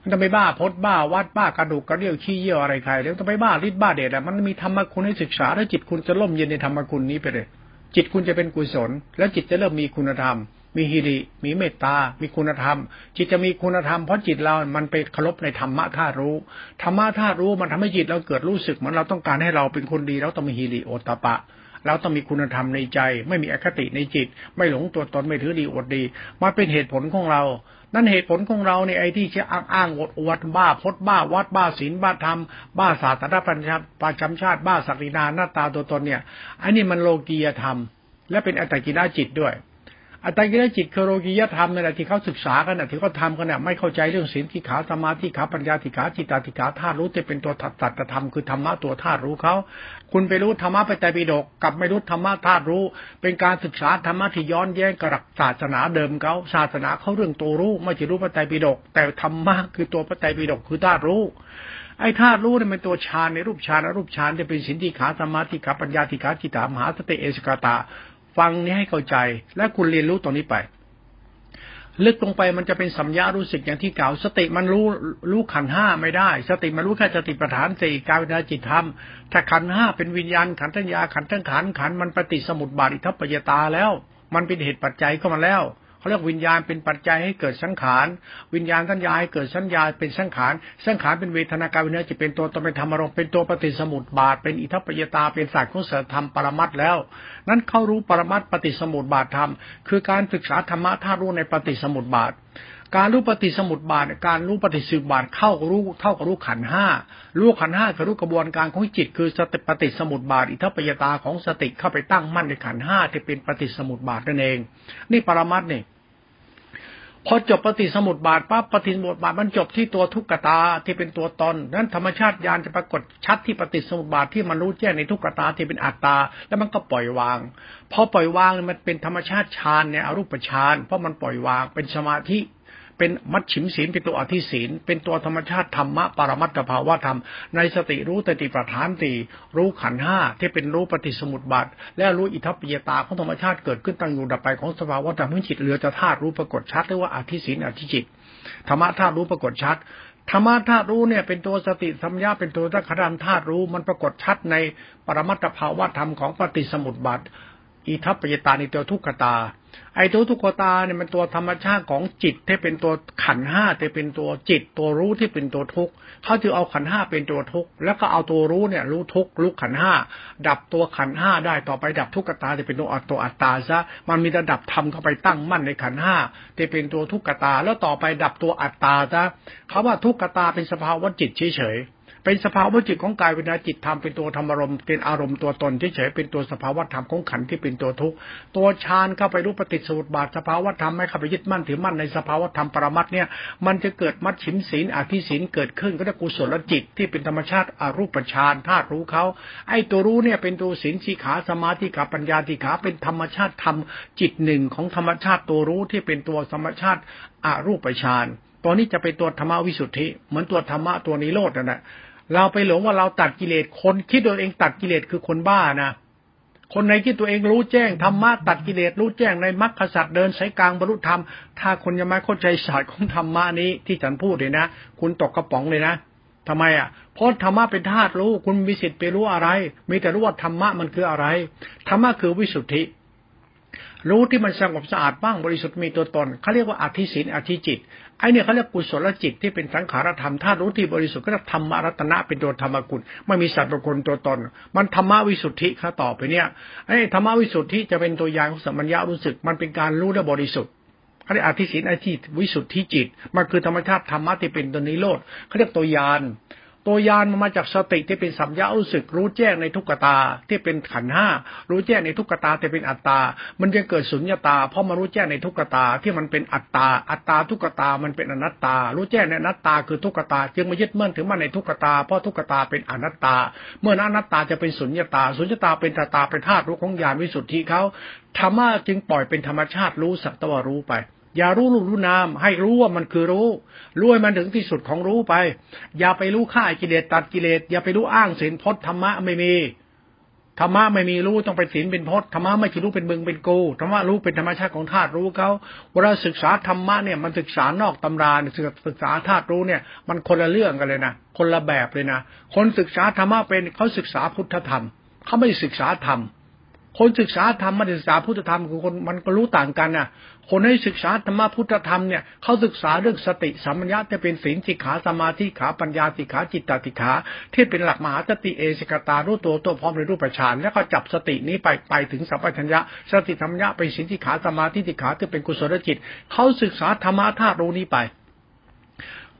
มันจะไม่บ้าพดบ้าวัดบ้ากระดูกกระเดี่ยวขี้เยี่ยวอะไรใครแล้วจะไม่บ้าฤทธิ์บ้าเดชอ่ะมันมีธรรมะคุณให้ศึกษาแล้วจิตคุณจะล่มเย็นในธรรมะคุณนี้ไปเลยจิตคุณจะเป็นกุศลและจิตจะเริ่มมีคุณธรรมมีหิริมีเมตตามีคุณธรรมจิตจะมีคุณธรรมเพราะจิตเรามันไปเคารพในธรรมะธาตุรู้ธรรมะธาตุรู้มันทำให้จิตเราเกิดรู้สึกเหมือนเราต้องการให้เราเป็นคนดีเราต้องมีหิริโอตตัปปะเราต้องมีคุณธรรมในใจไม่มีอคติในจิตไม่หลงตัวตนไม่ถือดีอวดดีมาเป็นเหตุผลของเรานั่นเหตุผลของเราในไอ้ที่จะอ้างอ้างอวดอวดบ้าพดบ้าวัดบ้าศีลบ้าธรรมบ้าศาสนาประจำประจำชาติบ้าศักดินาหน้าตาตัวตนเนี่ยไอ้นี่มันโลกียธรรมและเป็นอัตตกิลจิตด้วยอัตตกิลจิตคือโลกิยธรรมนั่นแหละที่เขาศึกษากันน่ะที่เขาทำกันน่ะไม่เข้าใจเรื่องศีลสิกขาสมาธิสิกขาปัญญาสิกขาจิตตสิกขาธาตุรู้ที่เป็นตัวสัจธรรมคือธรรมะตัวธาตุรู้เขาคุณไปรู้ธรรมะไปแต่ปิฎกกับไม่รู้ธรรมะธาตุรู้เป็นการศึกษาธรรมะที่ย้อนแย้งกับหลักศาสนาเดิมเขาศาสนาเขาเรื่องตัวรู้ไม่ใช่รู้พระไตรปิฎกแต่ธรรมะคือตัวพระไตรปิฎกคือธาตุรู้ไอ้ธาตุรู้เนี่ยมันตัวฌานในรูปฌานอรูปฌานจะเป็นศีลสิกขาสมาธิสิกขาปัญญาสิกขาจิตตมหาสติเอสกตาฟังนี้ให้เข้าใจและคุณเรียนรู้ตรงนี้ไปลึกลงไปมันจะเป็นสัมยารู้สึกอย่างที่กล่าวสติมันรู้รู้ขันห้าไม่ได้สติมันรู้แค่สติปัฏฐานสี่กายเวทนาจิตธรรมถ้าขันห้าเป็นวิญญาณขันธ์ทั้งยาขันธ์ทั้งขันธ์ขันธ์มันปฏิสมุติบาทอิทัปปยตาแล้วมันเป็นเหตุปัจจัยเข้ามาแล้วเขาเรียกวิญญาณเป็นปัจจัยให้เกิดสังขารวิญญาณสัญญาให้เกิดสัญญาเป็นสังขารสังขารเป็นเวทนาการวิญญาณจะเป็นตัวตนเป็นธรรมารมณ์เป็นตัวปฏิสมุติบาทเป็นอิทัปปยตาเป็นศาสตร์ของสัจธรรมปรมัตถ์แล้วนั้นเข้ารู้ปรมัตถ์ปฏิสมุติบาทธรรมคือการศึกษาธรรมะธาตุรู้ในปฏิสมุติบาทการรู้ปฏิสมุติบาทการรู้ปฏิสมุติบาทเข้ารู้เท่ากับรู้ขันธ์ห้ารู้ขันธ์ห้าคือรู้กระบวนการของจิตคือสติปฏิสมุติบาทอิทัปปยตาของสติเข้าไปตั้งมั่นในขันธ์ห้าที่เป็นปฏิสมุติบาทนั่นเองนี่ปรมัตถ์นี่พอจบปฏิสมุติบาทปั๊บปฏิสมุติบาทมันจบที่ตัวทุกขตาที่เป็นตัวตนนั้นธรรมชาติญาณจะปรากฏชัดที่ปฏิสมุติบาทที่มันรู้แจ้งในทุกขตาที่เป็นอัตตาแล้วมันก็ปล่อยวางพอปล่อยวางมันเป็นธรรมชาติฌานเนี่ยอรูปฌานเพราะมันปล่อยวางเป็นสมาธิเป็นมัชฌิมศีลเป็นตัวอธิศีลเป็นตัวธรรมชาติธรรมะปรมัตถภาวะธรรมในสติรู้สติปัฏฐานสี่รู้ขันธ์ห้าที่เป็นรู้ปฏิสมุติบาทและรู้อิทัปปยตาของธรรมชาติเกิดขึ้นตั้งอยู่ดับไปของสภาวะธรรมให้จิตเหลือจะธาตุรู้ปรากฏชัดเรียกว่าอธิศีลอธิจิตธรรมะธาตุรู้ปรากฏชัดธรรมะธาตุรู้เนี่ยเป็นตัวสติสัมปชัญญะเป็นตัวสังขารธาตุรู้มันปรากฏชัดในปรมัตถภาวะธรรมของปฏิสมุติบาทอิทัปปยตาในตัวทุกขตาไอ้ตัวทุกขตาเนี่ยมันตัวธรรมชาติของจิตที่เป็นตัวขันธ์ห้าที่เป็นตัวจิตตัวรู้ที่เป็นตัวทุกข์เขาจึงเอาขันธ์ห้าเป็นตัวทุกข์แล้วก็เอาตัวรู้เนี่ยรู้ทุกข์รู้ขันธ์ห้าดับตัวขันธ์ห้าได้ต่อไปดับทุกขตาจะเป็นตัวอัตตัวอัตตาซะมันมีระดับธรรมเข้าไปตั้งมั่นในขันธ์ห้าที่เป็นตัวทุกขตาแล้วต่อไปดับตัวอัตตาซะเขาว่าทุกขตาเป็นสภาวะจิตเฉยเป็นสภาวะจิตของกายเวทนาจิตธรรมเป็นตัวธรรมารมณ์เป็นอารมณ์ตัวตนเฉยๆเป็นตัวสภาวะธรรมของขันธ์ที่เป็นตัวทุกข์ตัวฌานเข้าไปรู้ปฏิสมุติบาทสภาวะธรรมให้เข้าไปยึดมั่นถือมั่นในสภาวะธรรมปรมัตถ์เนี่ยมันจะเกิดมัชฌิมศีลอธิศีลเกิดขึ้นก็ได้กุศลจิตที่เป็นธรรมชาติอรูปฌานธาตุรู้เขาไอ้ตัวรู้เนี่ยเป็นตัวศีลสิกขาสมาธิสิกขาปัญญาสิกขาเป็นธรรมชาติธรรมจิตหนึ่งของธรรมชาติตัวรู้ที่เป็นตัวธรรมชาติอรูปฌานตัวนี้จะเป็นตัวธรรมวิสุทธิเหมือนตัวธรรมะตัวนิโรธนั่นแหละเราไปหลงว่าเราตัดกิเลสคนคิดตัวเองตัดกิเลสคือคนบ้านะคนไหนที่ตัวเองรู้แจ้งธรรมะตัดกิเลสรู้แจ้งในมรรคสัจเดินสายกลางบรรลุธรรมถ้าคนยังไม่เข้าใจศาสตร์ของธรรมะนี้ที่ฉันพูดเลยนะคุณตกกระป๋องเลยนะทำไมอ่ะเพราะธรรมะเป็นธาตุรู้คุณมีสิทธิ์ไปรู้อะไรมีแต่รู้ว่าธรรมะมันคืออะไรธรรมะคือวิสุทธิรู้ที่มันสงบสะอาดบ้างบริสุทธิ์มีตัวตนเขาเรียกว่าอธิศีลอธิจิตไอ้เนี่ยเขาเรียกกุศลจิตที่เป็นสังขารธรรมธาตุรู้ที่บริสุทธิ์ก็เรียกธรรมรัตนะเป็นตัวธรรมกุลไม่มีสัตว์ประคุณตัวตนมันธรรมวิสุทธิข้าต่อไปเนี่ยไอ้ธรรมวิสุทธิจะเป็นตัวอย่างของสัมปัญญารู้สึกมันเป็นการรู้และบริสุทธิ์เขาเรียกอธิศีลอธิวิสุทธิจิตมันคือธรรมชาติธรรมะที่เป็นตัวนิโรธเขาเรียกตัวญาณ ตัวยานมันมาจากสติที่เป็นสัมยาอุสึกรู้แจ้งในทุกขตาที่เป็นขันธ์ห้ารู้แจ้งในทุกขตาที่เป็นอัตตามันยังเกิดสุญญตาเพราะมารู้แจ้งในทุกขตาที่มันเป็นอัตตาอัตตาทุกขตามันเป็นอนัตตารู้แจ้งในอนัตตาคือทุกขตาจึงมายึดมั่นถือมั่นในทุกขตาเพราะทุกขตาเป็นอนัตตาเมื่ออนัตตาจะเป็นสุญญตาสุญญตาเป็นตาตาเป็นธาตุรู้ของญาณวิสุทธิเขาธรรมะจึงปล่อยเป็นธรรมชาติรู้สัตว์ว่ารู้ไปอย่ารู้รูปรู้นามให้รู้ว่ามันคือรู้รู้ให้มันถึงที่สุดของรู้ไปอย่าไปรู้ค่ากิเลสตัดกิเลสอย่าไปรู้อ้างศีลพจน์ธรรมะไม่มีธรรมะไม่มีรู้ต้องเป็นศีลเป็นพจน์ธรรมะไม่ใช่รู้เป็นมึงเป็นกูธรรมะรู้เป็นธรรมชาติของธาตุรู้เขาเวลาศึกษาธรรมะเนี่ยมันศึกษานอกตำราศึกษาธาตุรู้เนี่ยมันคนละเรื่องกันเลยนะคนละแบบเลยนะคนศึกษาธรรมะเป็นเขาศึกษาพุทธธรรมเขาไม่ศึกษาธรรมคนศึกษาธรรมไม่ได้ศึกษาพุทธธรรมคือคนมันก็รู้ต่างกันน่ะคนให้ศึกษาธรรมะพุทธธรรมเนี่ยเขาศึกษาเรื่องสติสัมปชัญญะจะเป็นศีลสิกขาสมาธิขาปัญญาสิกขาจิตตสิกขาที่เป็นหลักมหาสติเอสิกตารู้ตัวตัวพร้อมในรูปฌานแล้วก็จับสตินี้ไปไปถึงสัมปชัญญะสติสัมปชัญญะเป็นศีลสิกขาสมาธิสิกขาที่เป็นกุศลจิตเขาศึกษาธรรมะธาตุรู้นี้ไป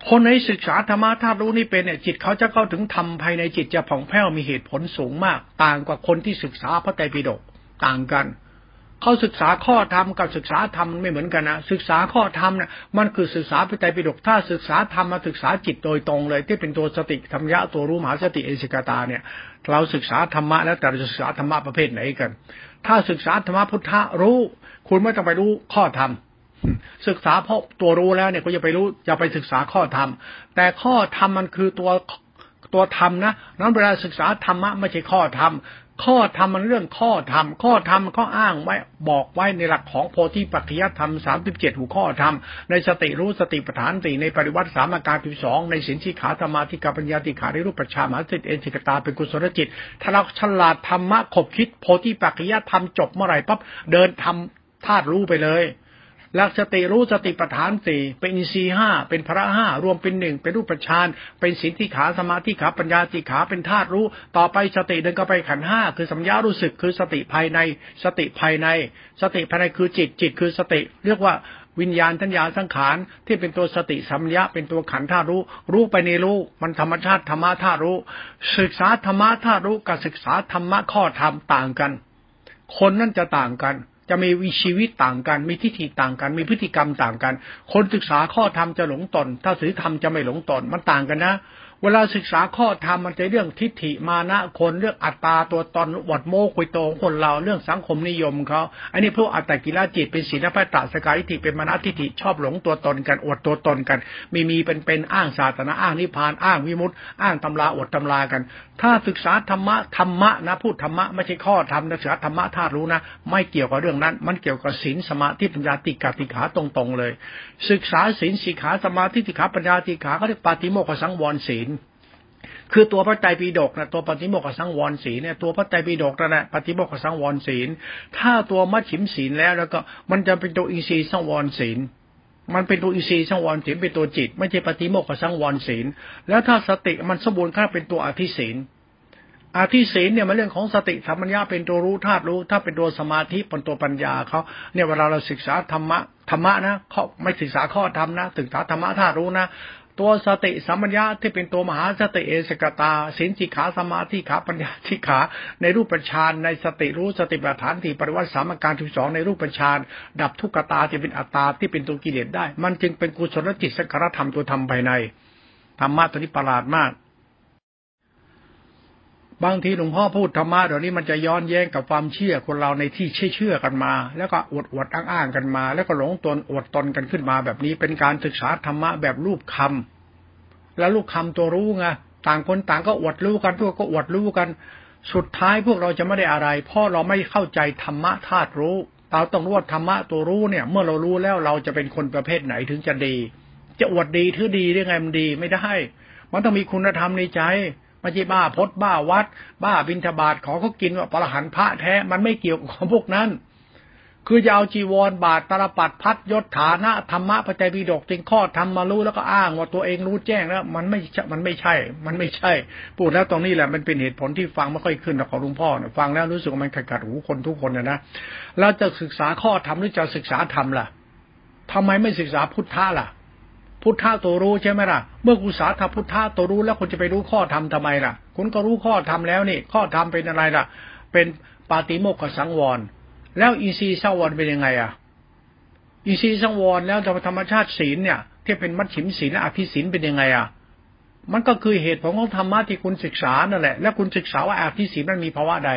คนให้ศึกษาธรรมะธาตุรู้นี่เป็นเนี่ยจิตเขาจะเข้าถึงธรรมภายในจิตจะผ่องแผ้วมีเหตุผลสูงมากต่างกว่าคนที่ศึกษาพระไตรปิฎกต่างกันเขาศึกษาข้อธรรมกับศึกษาธรรมไม่เหมือนกันนะศึกษาข้อธรรมเนี่ยมันคือศึกษาพระไตรปิฎกถ้าศึกษาธรรมมาศึกษาจิตโดยตรงเลยที่เป็นตัวสติธรรมยะตัวรู้มหาสติเอสิกตาเนี่ยเราศึกษาธรรมะแล้วแต่เราศึกษาธรรมะประเภทไหนกันถ้าศึกษาธรรมะพุทธะรู้คุณไม่ต้องไปรู้ข้อธรรมศึกษาเพราะตัวรู้แล้วเนี่ยก็จะไปรู้จะไปศึกษาข้อธรรมแต่ข้อธรรมมันคือตัวตัวธรรมนะนั้นเวลาศึกษาธรรมะไม่ใช่ข้อธรรมข้อธรรมมันเรื่องข้อธรรมข้อธรรมก็อ้างไว้บอกไว้ในหลักของโพธิปัจจยธรรมสามสิบเจ็ดหัวข้อธรรมในสติรู้สติปัฏฐานสี่ในปริวัติสามอาการสิบสองในศีลสิกขาสมาธิกาปัญญาสิกขาในรูปปัจฉามหาสติเอสิกตาเป็นกุศลจิตถ้าเราฉลาดธรรมะขบคิดโพธิปัจจยธรรมจบเมื่อไหร่ปั๊บเดินธรรมธาตุรู้ไปเลยหลักสติรู้สติปัฏฐานสี่เป็นอินทรีย์ห้าเป็นพระห้ารวมเป็นหนึ่งเป็นรูปฌานเป็นศีลสิกขาสมาธิขาปัญญาสิกขาเป็นธาตุรู้ต่อไปสติเดินเข้าไปขันธ์ห้าคือสัมยารู้สึกคือสติภายในสติภายในสติภายในคือจิตจิตคือสติเรียกว่าวิญญาณทัญญาสังขารที่เป็นตัวสติสัมยะเป็นตัวขันธ์ธาตุรู้รู้ไปในรู้มันธรรมชาติธรรมะธาตุรู้ศึกษาธรรมะธาตุรู้กับศึกษาธรรมะข้อธรรมต่างกันคนนั่นจะต่างกันจะมีวิชีวิตต่างกันมีทิฏฐิต่างกันมีพฤติกรรมต่างกันคนศึกษาข้อธรรมจะหลงตนถ้าถือธรรมจะไม่หลงตนมันต่างกันนะเวลาศึกษาข้อธรรมมันจะเรื่องทิฏฐิมานะคนเรื่องอัตตาตัวตนวัฏโมคุยโตคนเราเรื่องสังคมนิยมเขาอันนี้พวกอัตตกิลจิตเป็นศีลภัตตสกายทิฏฐิเป็นมนทิฏฐิชอบหลงตัวตนกันอวดตัวตนกันมีมีเป็นเป็นอ้างศาสนาอ้างนิพพานอ้างวิมุตติอ้างตำราอวดตำรากันถ้าศึกษาธรรมะธรรมะนะพูดธรรมะไม่ใช่ข้อธรรมนะศึกษาธรรมะธาตุรู้นะไม่เกี่ยวกับเรื่องนั้นมันเกี่ยวกับศีลสมาธิปัญญาติกาติขาตรงๆเลยศึกษาศีลสิกขาสมาธิติขาปัญญาติขาเขาเรียกปาฏิโมกขสังวรศีลคือตัวพระไตรปิฎกนะตัวปฏิโมกขสังวรศีลเนี่ยตัวพระไตรปิฎกนั่นแหละปฏิโมกขสังวรศีลถ้าตัวมัชฌิมศีลแล้วแล้วก็มันจะเป็นตัวอินทรีย์สังวรศีลมันเป็นตัวอินทรีย์สังวรศีลเป็นตัวจิตไม่ใช่ปฏิโมกขสังวรศีลแล้วถ้าสติมันสมบูรณ์ค่าเป็นตัวอธิศีลอธิศีลเนี่ยมันเรื่องของสติสัมปชัญญะเป็นตัวรู้ธาตุรู้ถ้าเป็นตัวสมาธิเป็นตัวปัญญาเขาเนี่ยเวลาเราศึกษาธรรมะธรรมะนะเขาไม่ศึกษาข้อธรรมนะศึกษาธรรมะธาตุรู้นะตัวสติสัมปชัญญะที่เป็นตัวมหาสติเอสิกตาศีลสิกขาสมาธิขาปัญญาสิกขาในรูปฌานในสติรู้สติปัฏฐานที่ปริวัติสามอาการสิบสองในรูปฌานดับทุกขตาที่เป็นอัตตาที่เป็นตัวกิเลสได้มันจึงเป็นกุศลจิตสังขารธรรมตัวธรรมภายในธรรมะตัวนี้ประหลาดมากบางทีหลวงพ่อพูดธรรมะเดี๋ยวนี้มันจะย้อนแย้งกับความเชื่อคนเราในที่เชื่อๆกันมาแล้วก็อวดๆอ้างๆกันมาแล้วก็หลงตนอวดตนกันขึ้นมาแบบนี้เป็นการศึกษาธรรมะแบบรูปคำและรูปคำตัวรู้ไงต่างคนต่างก็อวดรู้กันพวกก็อวดรู้กันสุดท้ายพวกเราจะไม่ได้อะไรเพราะเราไม่เข้าใจธรรมะธาตุรู้เราต้องรู้ว่าธรรมะตัวรู้เนี่ยเมื่อเรารู้แล้วเราจะเป็นคนประเภทไหนถึงจะดีจะอวดดีถือดีได้ไงมันดีไม่ได้มันต้องมีคุณธรรมในใจไม่ใช่บ้าพจน์บ้าวัดบ้าบิณฑบาตขอเขากินว่าพระอรหันต์พระแท้มันไม่เกี่ยวกับพวกนั้นคือจะเอาจีวรบาตรตลปัตรพัดยศฐานะธรรมะพระไตรปิฎกจึงข้อธรรมมารู้แล้วก็อ้างว่าตัวเองรู้แจ้งแล้วมันไม่มันไม่ใช่มันไม่ใช่พูดแล้วตรงนี้แหละมันเป็นเหตุผลที่ฟังไม่ค่อยขึ้นของหลวงพ่อฟังแล้วรู้สึกว่ามันขัดขัดหูคนทุกคนนะนะแล้วจะศึกษาข้อธรรมหรือจะศึกษาธรรมล่ะทำไมไม่ศึกษาพุทธะล่ะ พุทธะตัวรู้ใช่ไหมล่ะเมื่อกุศาธพุทธะตัวรู้แล้วคุณจะไปรู้ข้อธรรมทำไมล่ะคุณก็รู้ข้อธรรมแล้วนี่ข้อธรรมเป็นอะไรล่ะเป็นปาติโมกขสังวรแล้วอินทรีย์สังวรเป็นยังไงอ่ะอินทรีย์สังวรแล้วธรรมชาติศีลเนี่ยที่เป็นมัชฌิมศีลและอภิศีลเป็นยังไงอ่ะมันก็คือเหตุผลของธรรมะที่คุณศึกษานั่นแหละแล้วคุณศึกษาว่าอภิศีลมันมีภาวะใด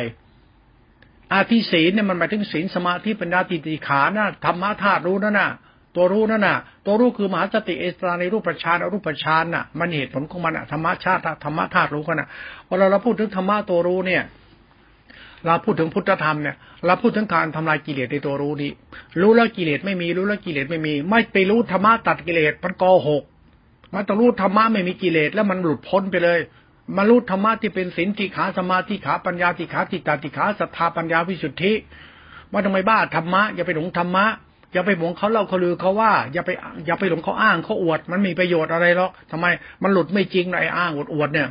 อภิศีลเนี่ยมันหมายถึงศีลสมาธิปัญญาติติขานะธรรมะธาตุรู้นั่นน่ะตัวรู้นั่นน่ะตัวรู้คือมหาสติเอสราในรูปฌานอรูปฌานน่ะมันเหตุผลของมันน่ะธรรมชาติธรรมะธาตุรู้กันน่ะเวลาเราพูดถึงธรรมะตัวรู้เนี่ยเราพูดถึงพุทธธรรมเนี่ยเราพูดถึงการทำลายกิเลสในตัวรู้นี้รู้แล้วกิเลสไม่มีรู้แล้วกิเลสไม่มีไม่ไปรู้ธรรมะตัดกิเลสมันกอหกมันต้องรู้ธรรมะไม่มีกิเลสแล้วมันหลุดพ้นไปเลยมันรู้ธรรมะที่เป็นศีลติขาสมาธิขาปัญญาติขาจิตตติขาศรัทธาปัญญาวิสุทธิว่าทำไมบ้าธรรมะอย่าไปหลงธรรมะอย่าไปหลงเขาเล่าเขาลือเขาว่าอย่าไปอย่าไปหลงเขาอ้างเขาอวดมันมีประโยชน์อะไรหรอกทำไมมันหลุดไม่จริงไอ้อ้างอวดอวดเนี่ย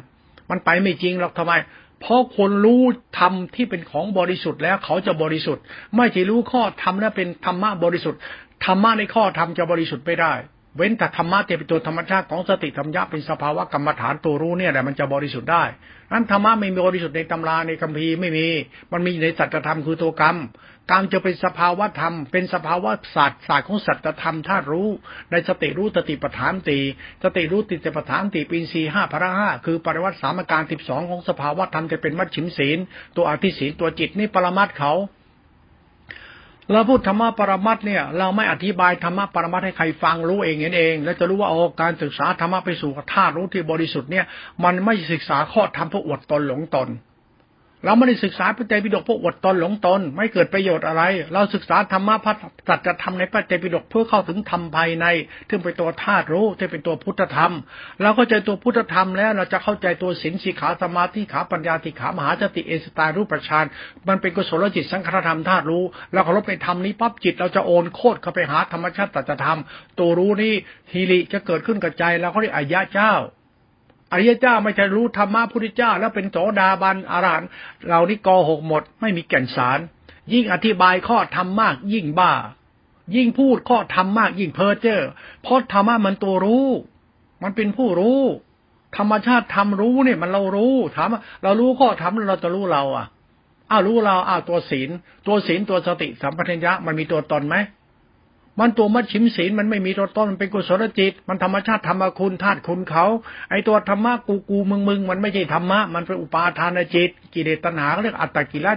มันไปไม่จริงหรอกทำไมเพราะคนรู้ธรรมที่เป็นของบริสุทธิ์แล้วเขาจะบริสุทธิ์ไม่ใช่รู้ข้อธรรมแล้วเป็นธรรมะบริสุทธิ์ธรรมะในข้อธรรมจะบริสุทธิ์ไม่ได้เว้นแต่ธรรมะเต็มตัวธรรมชาติของสติธรรมญาเป็นสภาวะกรรมฐานตัวรู้เนี่ยแหละมันจะบริสุทธิ์ได้นั้นธรรมะไม่มีบริสุทธิ์ในตำราในคัมภีร์ไม่มีมันมีในสัจธรรมคือตัวกรรมกรรมจะเป็นสภาวะธรรมเป็นสภาวะศาสตร์ศาสตร์ของสัจธรรมธาตุรู้ในสติรู้สติปัฏฐานตีสติรู้ติปัฏฐานตีปีนสี่ห้าพระห้าคือปริวัติสามอาการสิบสองของสภาวะธรรมจะเป็นมัชฌิมศีลตัวอธิศีลตัวจิตนี่ปรมัตถ์เขาเราพูดธรรมะปรมัตถ์เนี่ยเราไม่อธิบายธรรมะปรมัตถ์ให้ใครฟังรู้เองเห็นเองแล้วจะรู้ว่าโอ้การศึกษาธรรมะไปสู่ธาตุรู้ที่บริสุทธิ์เนี่ยมันไม่ศึกษาข้อธรรมเพื่ออวดตนหลงตนเราไม่ได้ศึกษาพระไตรปิฎกเพื่ออวดตนหลงตนไม่เกิดประโยชน์อะไรเราศึกษาธรรมะพระสัจธรรมในพระไตรปิฎกเพื่อเข้าถึงธรรมภายในที่เป็นตัวธาตุรู้ที่เป็นตัวพุทธธรรมเราเข้าใจตัวพุทธธรรมแล้วเราจะเข้าใจตัวศีลสิกขาสมาธิขาปัญญาติขามหาสติเอสตารูปฌานมันเป็นกุศลจิตสังขารธรรมธาตุรู้เราเคารพในธรรมนี้ปั๊บจิตเราจะโอนโคตรเข้าไปหาธรรมชาติสัจธรรมตัวรู้นี่ฮีริจะเกิดขึ้นกับใจเราก็เรียกอริยเจ้าอริยเจ้าไม่ใช่รู้ธรรมะพุทธเจ้าแล้วเป็นโสดาบันอรหันต์เรานี่โกหกหมดไม่มีแก่นสารยิ่งอธิบายข้อธรรมมากยิ่งบ้ายิ่งพูดข้อธรรมมากยิ่งเพ้อเจ้อเพราะธรรมะมันตัวรู้มันเป็นผู้รู้ธรรมชาติธรรมรู้เนี่ยมันเรารู้ถามว่าเรารู้ข้อธรรมเราจะรู้เราอ่ะอ้าวรู้เราอ้าวตัวศีลตัวศีลตัวสติสัมปชัญญะมันมีตัวตนไหมมันตัวมัชฌิมศีลมันไม่มีตัวต้นมันเป็นกุศลจิตมันธรรมชาติธรรมคุณธาตุคุณเขาไอตัวธรรมะกูกูมึงมึงมันไม่ใช่ธรรมะมันเป็นอุปาทานจิตกิเลสตัณหาเรียกอัตตกิริยะ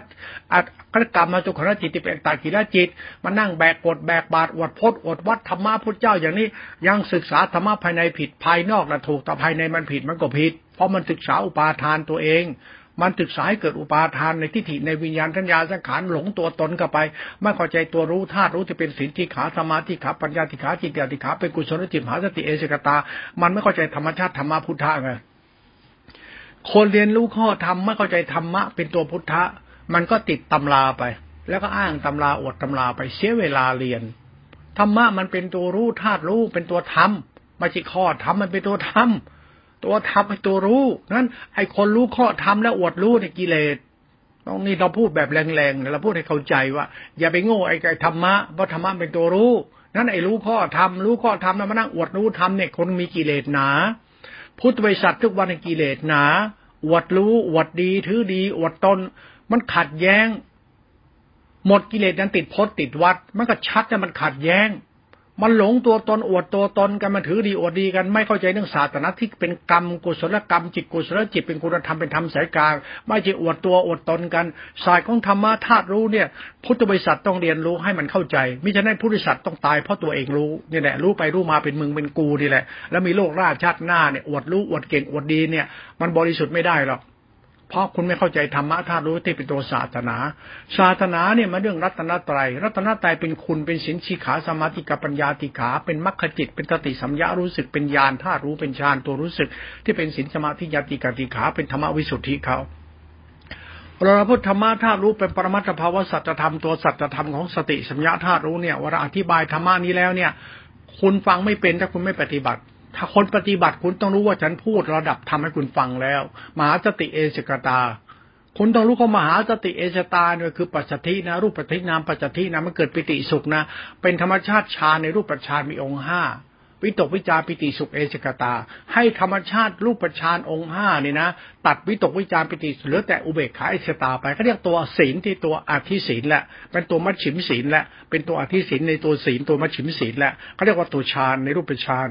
อัตกรรมมาตุขณะจิตที่เป็นอัตตกิริยะจิตมันนั่งแบกกดแบกบาตรอวดพจน์อวดวัดธรรมะพุทธเจ้าอย่างนี้ยังศึกษาธรรมะภายในผิดภายนอกละถูกแต่ภายในมันผิดมันก็ผิดเพราะมันศึกษาอุปาทานตัวเองมันศึกษาให้เกิดอุปาทานในทิฏฐิในวิญญาณทัญญาสังขารหลงตัวตนเข้าไปไม่เข้าใจตัวรู้ธาตุรู้ที่เป็นศีลที่ขาสมาธิขาปัญญาที่ขาจิตญาติขาเป็นกุศลจิตมหาสติเอเสกตามันไม่เข้าใจธรรมชาติธรรมะพุทธะไงคนเรียนรู้ข้อธรรมไม่เข้าใจธรรมะเป็นตัวพุทธะมันก็ติดตำราไปแล้วก็อ้างตำราอวดตำราไปเสียเวลาเรียนธรรมะมันเป็นตัวรู้ธาตุรู้เป็นตัวธรรมไม่ใช่ข้อธรรมมันเป็นตัวธรรมตัวธรรมเป็นตัวรู้นั้นไอ้คนรู้ข้อธรรมแล้วอวดรู้เนี่ยกิเลสตรงนี้เราพูดแบบแรงๆเราพูดให้เข้าใจว่าอย่าไปโง่ไอ้ธรรมะเพราะธรรมะเป็นตัวรู้นั้นไอ้รู้ข้อธรรมรู้ข้อธรรมแล้วมานั่งอวดรู้ธรรมเนี่ยคนมีกิเลสหนาพุทธบริษัททุกวันกิเลสหนาอวดรู้อวดดีถือดีอวดตนมันขัดแย้งหมดกิเลสนั้นติดพจน์ติดวัดมันก็ชัดแต่มันขัดแย้งมันหลงตัวตนอวดตัวตนกันมาถือดีอวดดีกันไม่เข้าใจเรื่องศาสนาที่เป็นกรรมกุศลกรรมจิตกุศลจิตเป็นคุณธรรมเป็นธรรมสายกลางไม่ใช่อวดตัวอวดตนกันศาสตร์ของธรรมะธาตุรู้เนี่ยพุทธบริษัทต้องเรียนรู้ให้มันเข้าใจมิฉะนั้นพุทธบริษัทต้องตายเพราะตัวเองรู้นี่แหละรู้ไปรู้มาเป็นมึงเป็นกูนี่แหละแล้วมีโลกราชชาติหน้าเนี่ยอวดรู้อวดเก่งอวดดีเนี่ยมันบริสุทธิ์ไม่ได้หรอกเพราะคุณไม่เข้าใจธรรมะธาตุรู้ที่เป็นตัวศาสนาศาสนาเนี่ยมาเรื่องรัตนตรัยรัตนตรัยเป็นคุณเป็นศีลสิกขาสมาธิกับปัญญาติขาเป็นมรรคจิตเป็นสติสัมยารู้สึกเป็นญาณธาตุรู้เป็นฌานตัวรู้สึกที่เป็นศีลสมาธิญาติกาติขาเป็นธรรมวิสุทธิเขาเราพูดธรรมะธาตุรู้เป็นปรมัตถภาวะสัจธรรมตัวสัจธรรมของสติสัมยาธาตุรู้เนี่ยเวลาอธิบายธรรมะนี้แล้วเนี่ยคุณฟังไม่เป็นถ้าคุณไม่ปฏิบัติถ้าคนปฏิบัติคุณต้องรู้ว่าฉันพูดระดับทำให้คุณฟังแล้วมหาสติเอเสกตาคุณต้องรู้ว่ามหาสติเอเสตาเนี่ยคือปัจจัทธินะรูปปัจจัทธินามปัจจัทธินะมันเกิดปิติสุขนะเป็นธรรมชาติฌานในรูปฌานมีองค์ห้า วิตกวิจารปิติสุขเอสิกตาให้ธรรมชาติรูปฌานองค์ห้าเนี่ยนะตัดวิตกวิจารปิติเหลือแต่อุเบกขาเอสิกตาไปเขาเรียกตัวศีลที่ตัวอธิศีลแหละเป็นตัวมัชฉิมศีลแหละเป็นตัวอธิศีลในตัวศีลตัวมัชฉิมศีลแหละเขาเรียกว่าตัวฌานในรูปฌาน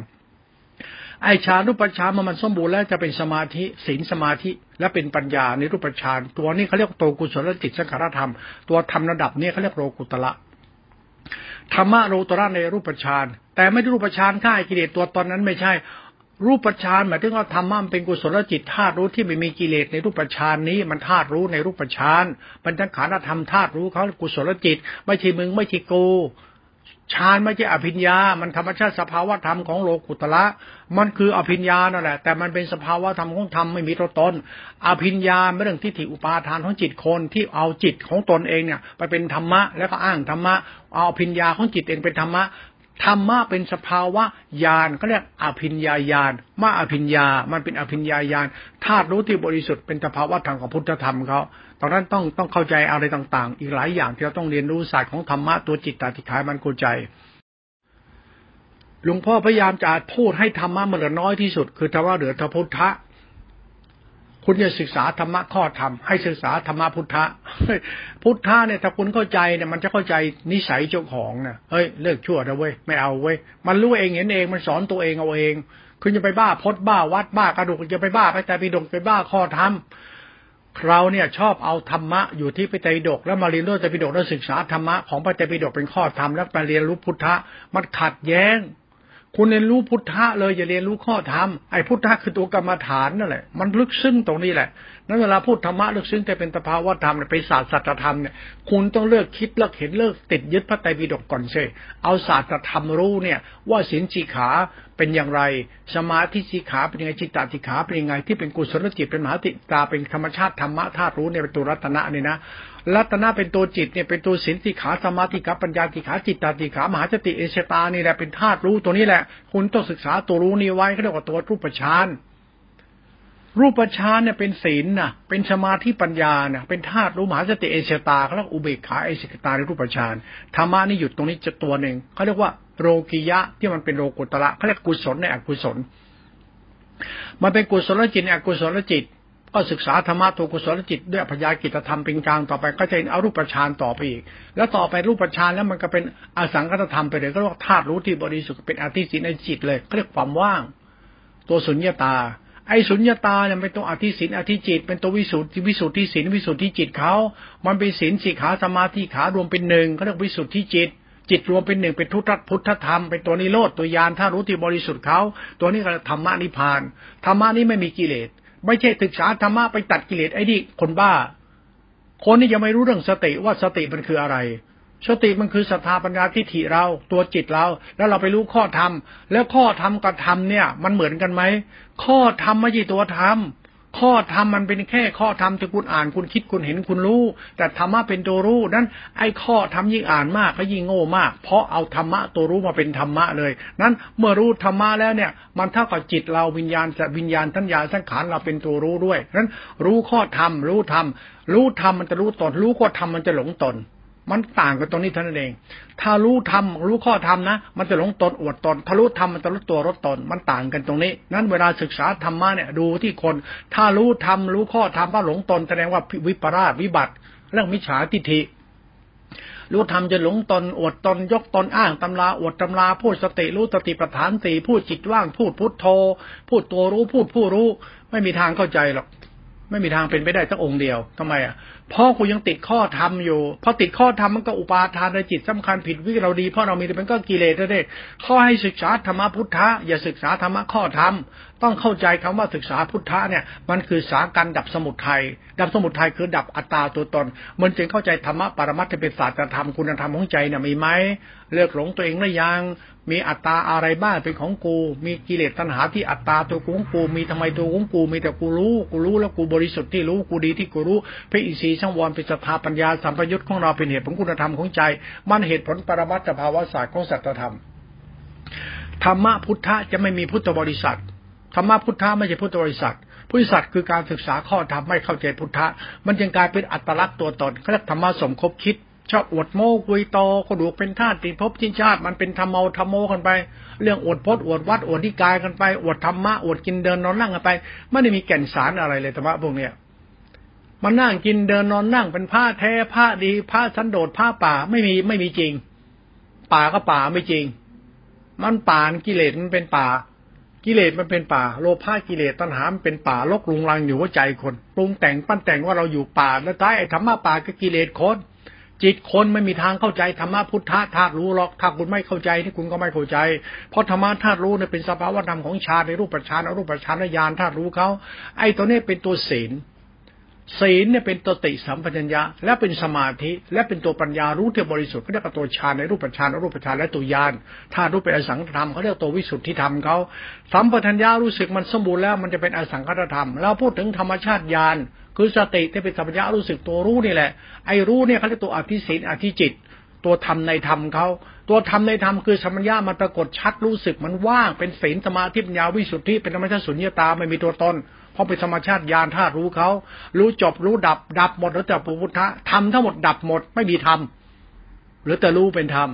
ไอฌานรูปฌานมันสมบูรณ์แล้วจะเป็นสมาธิศีลสมาธิและเป็นปัญญาในรูปฌานตัวนี้เขาเรียกตัวกุศลจิตสังขารธรรมตัวธรรมระดับนี้เขาเรียกโลกุตระธรรมะโลกุตระในรูปฌานแต่ไม่ได้รูปฌานฆ่ากิเลสตัวตอนนั้นไม่ใช่รูปฌานหมายถึงว่าธรรมะเป็นกุศลจิตธาตุรู้ที่ไม่มีกิเลสในรูปฌานนี้มันธาตุรู้ในรูปฌานเป็นสังขารธรรมธาตุรู้เขากุศลจิตไม่ใช่มึงไม่ใช่กูฌานไม่ใช่อภิญญามันธรรมชาติสภาวะธรรมของโลกุตระมันคืออภิญญานั่นแหละแต่มันเป็นสภาวะธรรมของธรรมไม่มีตัวตนอภิญญาเป็นเรื่องทิฏฐิอุปาทานของจิตคนที่เอาจิตของตนเองเนี่ยไปเป็นธรรมะแล้วก็อ้างธรรมะเอาอภิญญาของจิตเองเป็นธรรมะธรรมะเป็นสภาวะญาณเขาเรียกอภิญญาญาณมาอภิญญามันเป็นอภิญญาญาณธาตุรู้ที่บริสุทธิ์เป็นสภาวะทางของพุทธธรรมเขาตอนนั้นต้องต้องเข้าใจอะไรต่างๆอีกหลายอย่างที่เราต้องเรียนรู้ศาสตร์ของธรรมะตัวจิตตาธิขายมันเข้าใจหลวงพ่อพยายามจะพูดให้ธรรมะมันเหลือน้อยที่สุดคือธรรมะเหลือทพุทธะคุณจะศึกษาธรรมะข้อธรรมให้ศึกษาธรรมะพุทธะพุทธะเนี่ยถ้าคุณเข้าใจเนี่ยมันจะเข้าใจนิสัยเจ้าของนะเฮ้ยเลิกชั่วนะเว้ยไม่เอาเว้ยมันรู้เองเห็นเองมันสอนตัวเองเอาเองคุณจะไปบ้าพจน์บ้าวัดบ้ากระดูกจะไปบ้าพระไตรปิฎกไปบ้าข้อธรรมเราเนี่ยชอบเอาธรรมะอยู่ที่พระไตรปิฎกแล้วมาเรียนรู้พระไตรปิฎกแล้วศึกษาธรรมะของพระไตรปิฎกเป็นข้อธรรมแล้วมาเรียนรู้พุทธะมันขัดแย้งคุณเรียนรู้พุทธะเลยอย่าเรียนรู้ข้อธรรมไอ้พุทธะคือตัวกรรมฐานนั่นแหละมันลึกซึ้งตรงนี้แหละนั้นเวลาพูดธรรมะลึกซึ้งแต่เป็นตภาวะธรรมเป็นศาสตร์สัจธรรมเนี่ยคุณต้องเลิกคิดเลิกเห็นเลิกติดยึดพระไตรปิฎกก่อนเสียเอาศาสตร์ธรรมรู้เนี่ยว่าศีลสิกขาเป็นอย่างไรสมาธิสิกขาเป็นยังไงจิตตสิกขาเป็นยังไงที่เป็นกุศลจิตเป็นมหาติตาเป็นธรรมชาติธรรมะธาตุรู้ในเป็นตัวรัตนะเนี่ยนะรัตนะเป็นตัวจิตเนี่ยเป็นตัวศีลสิกขาสมาธิสิกขาปัญญาสิกขาจิตตสิกขามหาสติเอเชตานี่แหละเป็นธาตุรู้ตัวนี้แหละคุณต้องศึกษาตัวรู้นี้ไว้เขาเรียกว่าตัวรูปฌานรูปฌานเนี่ยเป็นศีลนะเป็นสมาธิปัญญานะเป็นธาตุรู้มหาสติเอเชตาเขาเรียกอุเบกขาเอเชตาในรูปฌานธรรมะนี่หยุดตรงนี้จะตัวหนึ่งเขาเรียกว่าโลกิยะที่มันเป็นโลกุตระเขาเรียกกุศลในอกุศลมันเป็นกุศลจิตในอกุศลจิตก็ศึกษาธรรมะตัวกุศลจิตด้วยปัญญากิจธรรมเป็นกลางต่อไปก็จะเอารูปฌานต่อไปอีกแล้วต่อไปรูปฌานแล้วมันก็เป็นอสังขตธรรมไปเลยก็เรียกธาตุรู้ที่บริสุทธิ์เป็นอธิศีลในจิตเลยเรียกความว่างตัวสุญญตาไอ้สุญญตาเนี่ยเป็นตัวอธิศีลอธิจิตเป็นตัววิสุทธิวิสุทธิศีลวิสุทธิจิตเขามันเป็นศีลสิกขาสมาธิขารวมเป็นหนึ่งเขาเรียกวิสุทธิจิตจิตรวมเป็นหนึ่งเป็นทุตตพุทธธรรมเป็นตัวนิโรธตัวญาณธาตุรู้ที่บริสุทธิ์เขาตัวนี้ก็ธรรมะนิพพานธรรมะนี้ไม่มีกิเลสไม่ใช่ศึกษาธรรมะไปตัดกิเลสไอ้นี่คนบ้าคนนี่ยังไม่รู้เรื่องสติว่าสติมันคืออะไรสติมันคือศรัทธาปัญญาทิฏฐิเราตัวจิตเราแล้วเราไปรู้ข้อธรรมแล้วข้อธรรมกับธรรมเนี่ยมันเหมือนกันไหมข้อธรรมไม่ใช่ตัวธรรมข้อธรรมมันเป็นแค่ข้อธรรมที่คุณอ่านคุณคิดคุณเห็นคุณรู้แต่ธรรมะเป็นตัวรู้นั้นไอ้ข้อธรรมยิ่งอ่านมากก็ยิ่งโง่มากเพราะเอาธรรมะตัวรู้มาเป็นธรรมะเลยนั้นเมื่อรู้ธรรมะแล้วเนี่ยมันเท่ากับจิตเราวิญญาณจะวิญญาณทัญญาสังขารเราเป็นตัวรู้ด้วยนั้นรู้ข้อธรรมรู้ธรรมรู้ธรรมมันจะรู้ตนรู้ข้อธรรมมันจะหลงตนมันต่างกันตรงนี้เท่านั้นเองถ้ารู้ธรรมรู้ข้อธรรมนะมันจะหลงตนอวดตนถ้ารู้ธรรมมันจะรู้ตัวลดตนมันต่างกันตรงนี้นั้นเวลาศึกษาธรรมะเนี่ยดูที่คนถ้ารู้ธรรมรู้ข้อธรรมว่าหลงตนแสดงว่าวิปราชวิบัติเรื่องมิจฉาทิฏฐิรู้ธรรมจะหลงตนอวดตนยกตนอ้างตำราอวดตำราพูดสติรู้สติปัฏฐานสี่พูดจิตว่างพูดพุทโธพูดตัวรู้พูดผู้รู้ไม่มีทางเข้าใจหรอกไม่มีทางเป็นไปได้สักองค์เดียวทำไมอ่ะเพราะคุณยังติดข้อธรรมอยู่พอติดข้อธรรมมันก็อุปาทานในจิตสำคัญผิดวิเราดีเพราะเรามีแต่เป็นก็กิเลสนั่นเองข้อให้ศึกษาธรรมะพุทธะอย่าศึกษาธรรมะข้อธรรมต้องเข้าใจคำว่าศึกษาพุทธะเนี่ยมันคือสาการดับสมุทัยดับสมุทัยคือดับอัตตาตัวตนมันจึงเข้าใจธรรมะปรมัตถเป็นศาสตรธรรมคุณธรรมของใจเนี่ยมีไหมเลิกหลงตัวเองหรือยังมีอัตตาอะไรบ้างเป็นของกูมีกิเลสตัณหาที่อัตตาตัวกูของกูมีทำไมตัวของกูมีแต่กูรู้กูรู้แล้วกูบริสุทธิ์ที่รู้กูดีที่กูรู้พระอินทรีย์สังวรเป็นศรัทธาปัญญาสัมปยุตของเราเป็นเหตุผลคุณธรรมของใจมันเหตุผลปรมัตถภาวะศาสตร์ของสัจธรรมธรรมะพุทธะจะไม่มีพุทธบริษัทธรรมะพุทธะไม่ใช่พุทธบริษัทพุทธบริษัทคือการศึกษาข้อธรรมไม่เข้าใจพุทธะมันจึงกลายเป็นอัตลักษณ์ตัวตนเรียกธรรมะสมคบคิด ชอบอวดโม้คุยโตกระดูกเป็นธาตุติดภพชิ้นชาติมันเป็นธรรมเอาธรรมโมกันไปเรื่องอวดพจน์อวดวัดอวดนิกายกันไปอวดธรรมะอวดกินเดินนอนนั่งกันไปไม่ได้มีแก่นสารอะไรเลยธรรมะพวกเนี้ยมันนั่งกินเดินนอนนั่งเป็นผ้าแท้ผ้าดีผ้าสันโดษผ้าป่าไม่มีไม่มีจริงป่าก็ป่าไม่จริงมันป่ากิเลสมันเป็นป่ากิเลสมันเป็นป่าโลภะกิเลสตัณหามันเป็นป่าลกรุงรังอยู่หัวใจคนปรุงแต่งปั้นแต่งว่าเราอยู่ป่าแล้วท้ายไอ้ธรรมะป่าก็กิเลสคนจิตคนไม่มีทางเข้าใจธรรมะพุทธะธาตุรู้หรอกถ้าคุณไม่เข้าใจที่คุณก็ไม่เข้าใจเพราะธรรมะธาตุรู้เนี่ยเป็นสภาวะธรรมของฌานในรูปฌานอรูปฌานญาณธาตุรู้เขาไอ้ตัวนี้เป็นตัวศีลศีลเนี่ยเป็นตัวติสัมปชัญญะและเป็นสมาธิและเป็นตัวปัญญารู้ที่บริสุทธิ์เขาเรียกตัวฌานในรูปฌานอรูปฌานและตัวญาณธาตุรู้เป็นอสังขตธรรมเขาเรียกตัววิสุทธิธรรมเขาสัมปชัญญะรู้สึกมันสมบูรณ์แล้วมันจะเป็นอสังขตธรรมแล้วพูดถึงธรรมชาติญาณคือสติที่เป็นสัมปชัญญะรู้สึกตัวรู้นี่แหละไอ้รู้เนี่ยเขาเรียกตัวอภิศีลอภิจิตตัวธรรมในธรรมเขาตัวธรรมในธรรมคือสัมปชัญญะมันปรากฏชัดรู้สึกมันว่างเป็นศีลสมาธิปัญญาวิสุทธิเป็นธรรมชาติสุญญตาไม่มีตัวตนเพราะเป็นธรรมชาติญาณธาตุรู้เขารู้จบรู้ดับดับหมดแล้วแต่พุทธะธรรมทั้งหมดดับหมดไม่มีธรรมหรือแต่รู้เป็นธรรม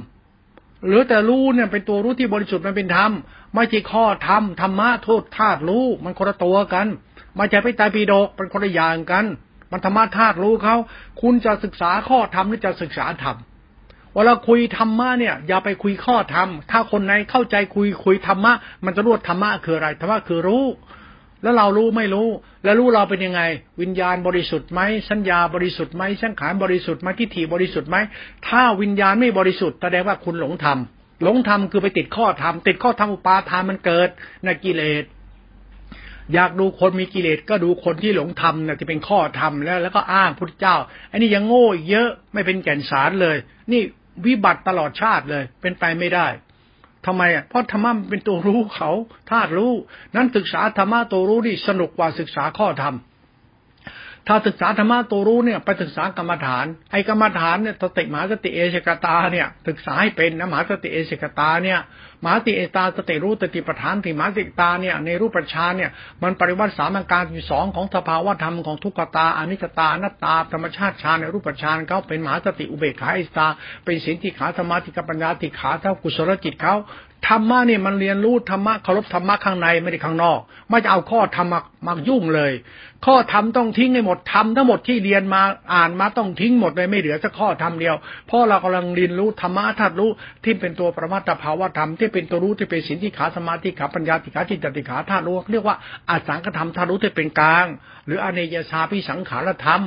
หรือแต่รู้เนี่ยเป็นตัวรู้ที่บริสุทธิ์มันเป็นธรรมไม่ใช่ข้อธรรมธรรมะโทษธาตุรู้มันคนละตัวกันไม่ใช่พระไตรปิฎกเป็นคนละอย่างกันมันธรรมะธาตุรู้เขาคุณจะศึกษาข้อธรรมหรือจะศึกษาธรรมเวลาคุยธรรมะเนี่ยอย่าไปคุยข้อธรรมถ้าคนไหนเข้าใจคุยคุยธรรมะมันจะรู้ธรรมะคืออะไรธรรมะคือรู้แล้วเรารู้ไม่รู้แล้วรู้เราเป็นยังไงวิญญาณบริสุทธิ์ไหมสัญญาบริสุทธิ์ไหมสังขารบริสุทธิ์ไหมทิฏฐิบริสุทธิ์ไหมถ้าวิญญาณไม่บริสุทธิ์แสดงว่าคุณหลงธรรมหลงธรรมคือไปติดข้อธรรมติดข้อธรรมอุปาทานมันเกิดนะกิเลสอยากดูคนมีกิเลสก็ดูคนที่หลงธรรมนะที่เป็นข้อธรรมแล้วแล้วก็อ้างพุทธเจ้าอันนี้ยังโง่อีกเยอะไม่เป็นแก่นสารเลยนี่วิบัติตลอดชาติเลยเป็นไปไม่ได้ทำไมอ่ะเพราะธรรมะมันเป็นตัวรู้เขาธาตุรู้นั้นศึกษาธรรมะตัวรู้นี่สนุกกว่าศึกษาข้อธรรมถ้าศึกษาธรรมะตัวรู้เนี่ยไปศึกษากรรมฐานไอ้กรรมฐานเนี่ยสติมหาสติเอเสกตาเนี่ยศึกษาให้เป็นนะมหาสติเอเสกตาเนี่ยมหาสติเอตาสติรู้สติปัฏฐานที่มหาสติตาเนี่ยในรูปฌานเนี่ยมันปริวัติสามอาการอยู่สองของสภาวะธรรมของทุกขตาอนิจจตาอนัตตาธรรมชาติฌานในรูปฌานเขาเป็นมหาสติอุเบกขาอิสตาเป็นศีลติขาสมาธิปัญญาติขาเท่ากุศลจิตเขาธรรมะเนี่ยมันเรียนรู้ธรรมะเคารพธรรมะข้างในไม่ได้ข้างนอกไม่จะเอาข้อธรรมมายุ่งเลยข้อธรรมต้องทิ้งให้หมดธรรมทั้งหมดที่เรียนมาอ่านมาต้องทิ้งหมดเลยไม่เหลือสักข้อธรรมเดียวเพราะเรากำลังเรียนรู้ธรรมะธาตุรู้ที่เป็นตัวประมาตภาวะธรรมที่เป็นตัวรู้ที่เป็นศีลที่ขาสมาธิขาปัญญาที่ขาจิตติขาธาตุรู้เรียกว่าอสังขตธรรมธาตุรู้ที่เป็นกลางหรืออเนยชาพิสังขารธรรม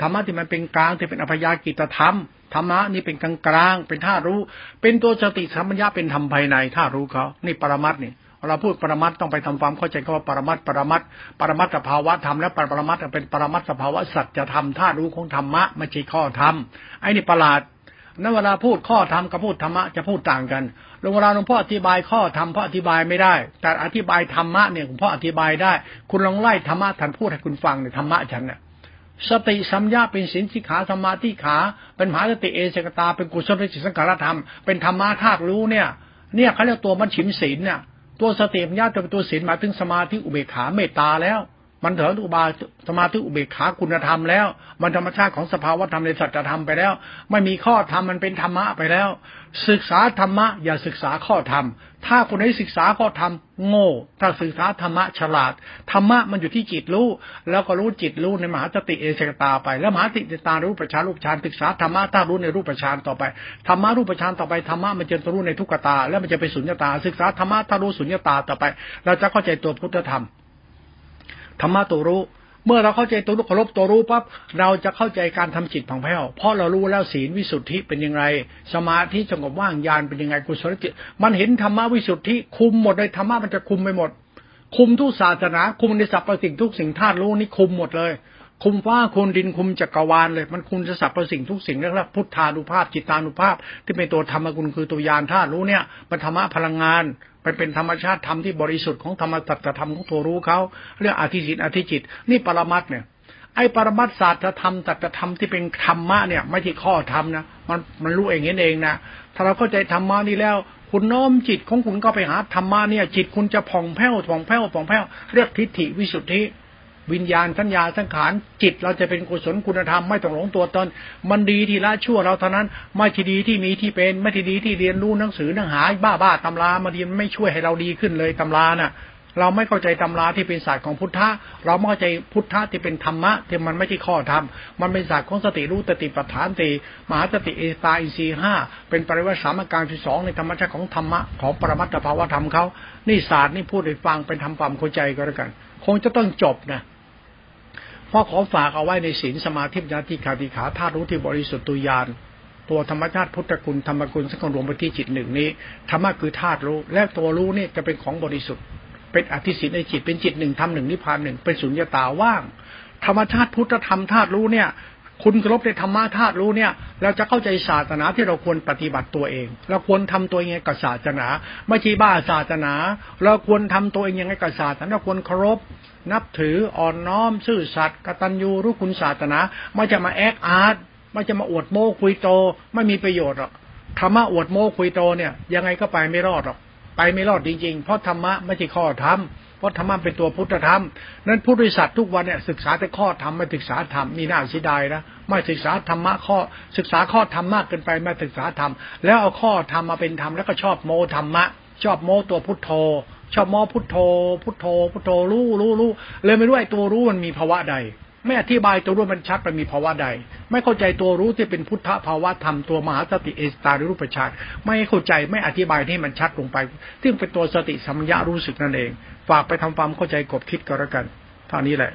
ธรรมะที่มันเป็นกลางที่เป็นอัพยากิตธรรมธรรมะนี่เป็นกลางกลางเป็นธาตุรู้เป็นตัวสติสัมปชัญญะเป็นธรรมภายในธาตุรู้เขานี่ปรมัตถ์นี่เราพูดปรมัตถ์ต้องไปทำความเข้าใจคำว่าปรมัตถ์ปรมัตถ์ปรมัตถภาวะธรรมและปรมัตถ์เป็นปรมัตถสภาวะสัจธรรมธาตุรู้ของธรรมะไม่ใช่ข้อธรรมไอ้นี่ประหลาดนั้นเวลาพูดข้อธรรมกับพูดธรรมะจะพูดต่างกันหลวงเราหลวงพ่ออธิบายข้อธรรมเพราะอธิบายไม่ได้แต่อธิบายธรรมะเนี่ยหลวงพ่ออธิบายได้คุณลองไล่ธรรมะท่านพูดให้คุณฟังเนี่ยธรรมะฉันน่ะสติสัมยาเป็นศีลสิกขาสมาธิขาเป็นมหาสติเอเสกตาเป็นกุศลจิตสังขารธรรมเป็นธรรมะธาตุรู้เนี่ยเนี่ยเขาเรียกตัวมัชฌิมศีลเนี่ยตัวสติสัมยาจะเป็นตัวศีลมาถึงสมาธิอุเบกขาเมตตาแล้วมันเถิดอุบาสมาธิอุเบกขาคุณธรรมแล้วมันธรรมชาติของสภาวะธรรมในสัจธรรมไปแล้วไม่มีข้อธรรมมันเป็นธรรมะไปแล้วศึกษาธรรมะอย่าศึกษาข้อธรรมถ้าคนไหนศึกษาข้อธรรมโง่ถ้าศึกษาธรรมะฉลาดธรรมะมันอยู่ที่จิตรู้แล้วก็รู้จิตรู้ในมหาสติเอเสกตาไปแล้วมหาสติเอเสกตารูปฌานรูปฌานศึกษาธรรมะถ้ารู้ในรูปฌานต่อไปธรรมะรูปฌานต่อไปธรรมะมันจะรู้ในทุกขตาแล้วมันจะไปสุญญตาศึกษาธรรมะถ้ารู้สุญญตาต่อไปเราจะเข้าใจตัวพุทธธรรมธรรมะตัวรู้เมื่อเราเข้าใจตัวรู้เคารพตัวรู้ปั๊บเราจะเข้าใจการทำจิตผ่องแผ้วเพราะเรารู้แล้วศีลวิสุทธิเป็นยังไงสมาธิสงบว่างญาณเป็นยังไงกุศลจิตมันเห็นธรรมะวิสุทธิคุมหมดเลยธรรมะมันจะคุมไปหมดคุมทุกศาสนาคุมในสรรพสิ่งทุกสิ่งธาตุรู้นี่คุมหมดเลยคุมฟ้าคุมดินคุมจักรวาลเลยมันคุมสรรพสิ่งทุกสิ่งเรียกว่าพุทธานุภาพจิตานุภาพที่เป็นตัวธรรมกุลคือตัวญาณธาตุรู้เนี่ยเป็นธรรมะพลังงานมันเป็นธรรมชาติธรรมที่บริสุทธิ์ของธรรมสัจธรรมของตัวรู้เขาเรื่องอธิจิตอธิจิตนี่ปรมัตถ์เนี่ยไอ้ปรมัตถ์ศาสตรธรรมสัจธรรมที่เป็นธรรมะเนี่ยไม่ใช่ข้อธรรมนะมันมันรู้เองเห็นเองนะถ้าเราเข้าใจธรรมะนี่แล้วคุณน้อมจิตของคุณก็ไปหาธรรมะเนี่ยจิตคุณจะผ่องแผ้วผ่องแผ้วผ่องแผ้วเรียกทิฏฐิวิสุทธิ วิญญาณสัญญาสังขารจิตเราจะเป็นกุศลคุณธรรมไม่ต้องหลงตัวตนมันดีที่ละชั่วเราเท่านั้นไม่ที่ดีที่มีที่เป็นไม่ที่ดีที่เรียนรู้หนังสือหนังหาบ้าบ้าตำรามาเรียนไม่ช่วยให้เราดีขึ้นเลยตำราน่ะเราไม่เข้าใจตำราที่เป็นศาสตร์ของพุทธะเราไม่เข้าใจพุทธะที่เป็นธรรมะที่มันไม่ใช่ข้อธรรมมันเป็นศาสตร์ของสติรู้สติปัฏฐานสี่มหาสติเอตาอินทรีย์ห้าเป็นปริวัติสามการที่สองในธรรมชาติของธรรมะของปรมัตถภาวธรรมเขานี่ศาสตร์นี่พูดให้ฟังเป็นทำความเข้าใจก็แล้วกันคงจะต้องจบนะเพราะขอฝากเอาไว้ในศีลสมาธิญาติขาติขาธาตุรู้ที่บริสุทธิ์ตุยานตัวธรรมชาติพุทธคุณธรรมคุณสังขารรวมไปที่จิตหนึ่งนี้ธรรมะคือธาตุรู้และตัวรู้นี่จะเป็นของบริสุทธิ์เป็นอธิสิทธิ์ในจิตเป็นจิตหนึ่งทำหนึ่งนิพพานหนึ่งเป็นสุญญตาว่างธรรมชาติพุทธธรรมธาตุรู้เนี่ยคุณกลบในธรรมะธาตุรู้เนี่ยเราจะเข้าใจศาสนาที่เราควรปฏิบัติตัวเองเราควรทำตัวเองกับศาสนาไม่ใช่บ้าศาสนาเราควรทำตัวเองยังไงกับศาสนาเราควรเคารพนับถืออ่อนน้อมซื่อสัตย์กตัญญูรู้คุณศาสนาไม่จะมาแอคอาร์ตไม่จะมาอวดโม้คุยโตไม่มีประโยชน์หรอกธรรมะอวดโม้คุยโตเนี่ยยังไงก็ไปไม่รอดหรอกไปไม่รอดจริงๆเพราะธรรมะไม่ใช่ข้อธรรมเพราะธรรมะเป็นตัวพุทธธรรมนั้นผู้บริษัททุกวันเนี่ยศึกษาแต่ข้อธรรมไม่ศึกษาธรรมนี่น่าเสียดายนะไม่ศึกษาธรรมะข้อศึกษาข้อธรรมมากเกินไปไม่ศึกษาธรรมแล้วเอาข้อธรรมมาเป็นธรรมแล้วก็ชอบโมธรรมะชอบโมตัวพุทโธชอบโมพุทโธพุทโธพุทโธรู้รู้รู้เลยไม่รู้ไอ้ตัวรู้มันมีภาวะใดไม่อธิบายตัวรู้มันชัดมันมีภาวะใดไม่เข้าใจตัวรู้ที่เป็นพุทธภาวะธรรมตัวมหาสติเอสตาหรือรูปฌานไม่เข้าใจไม่อธิบายให้มันชัดลงไปซึ่งเป็นตัวสติสัมยารู้สึกนั่นเองฝากไปทำความเข้าใจกบคิดก็แล้วกันเท่านี้แหละ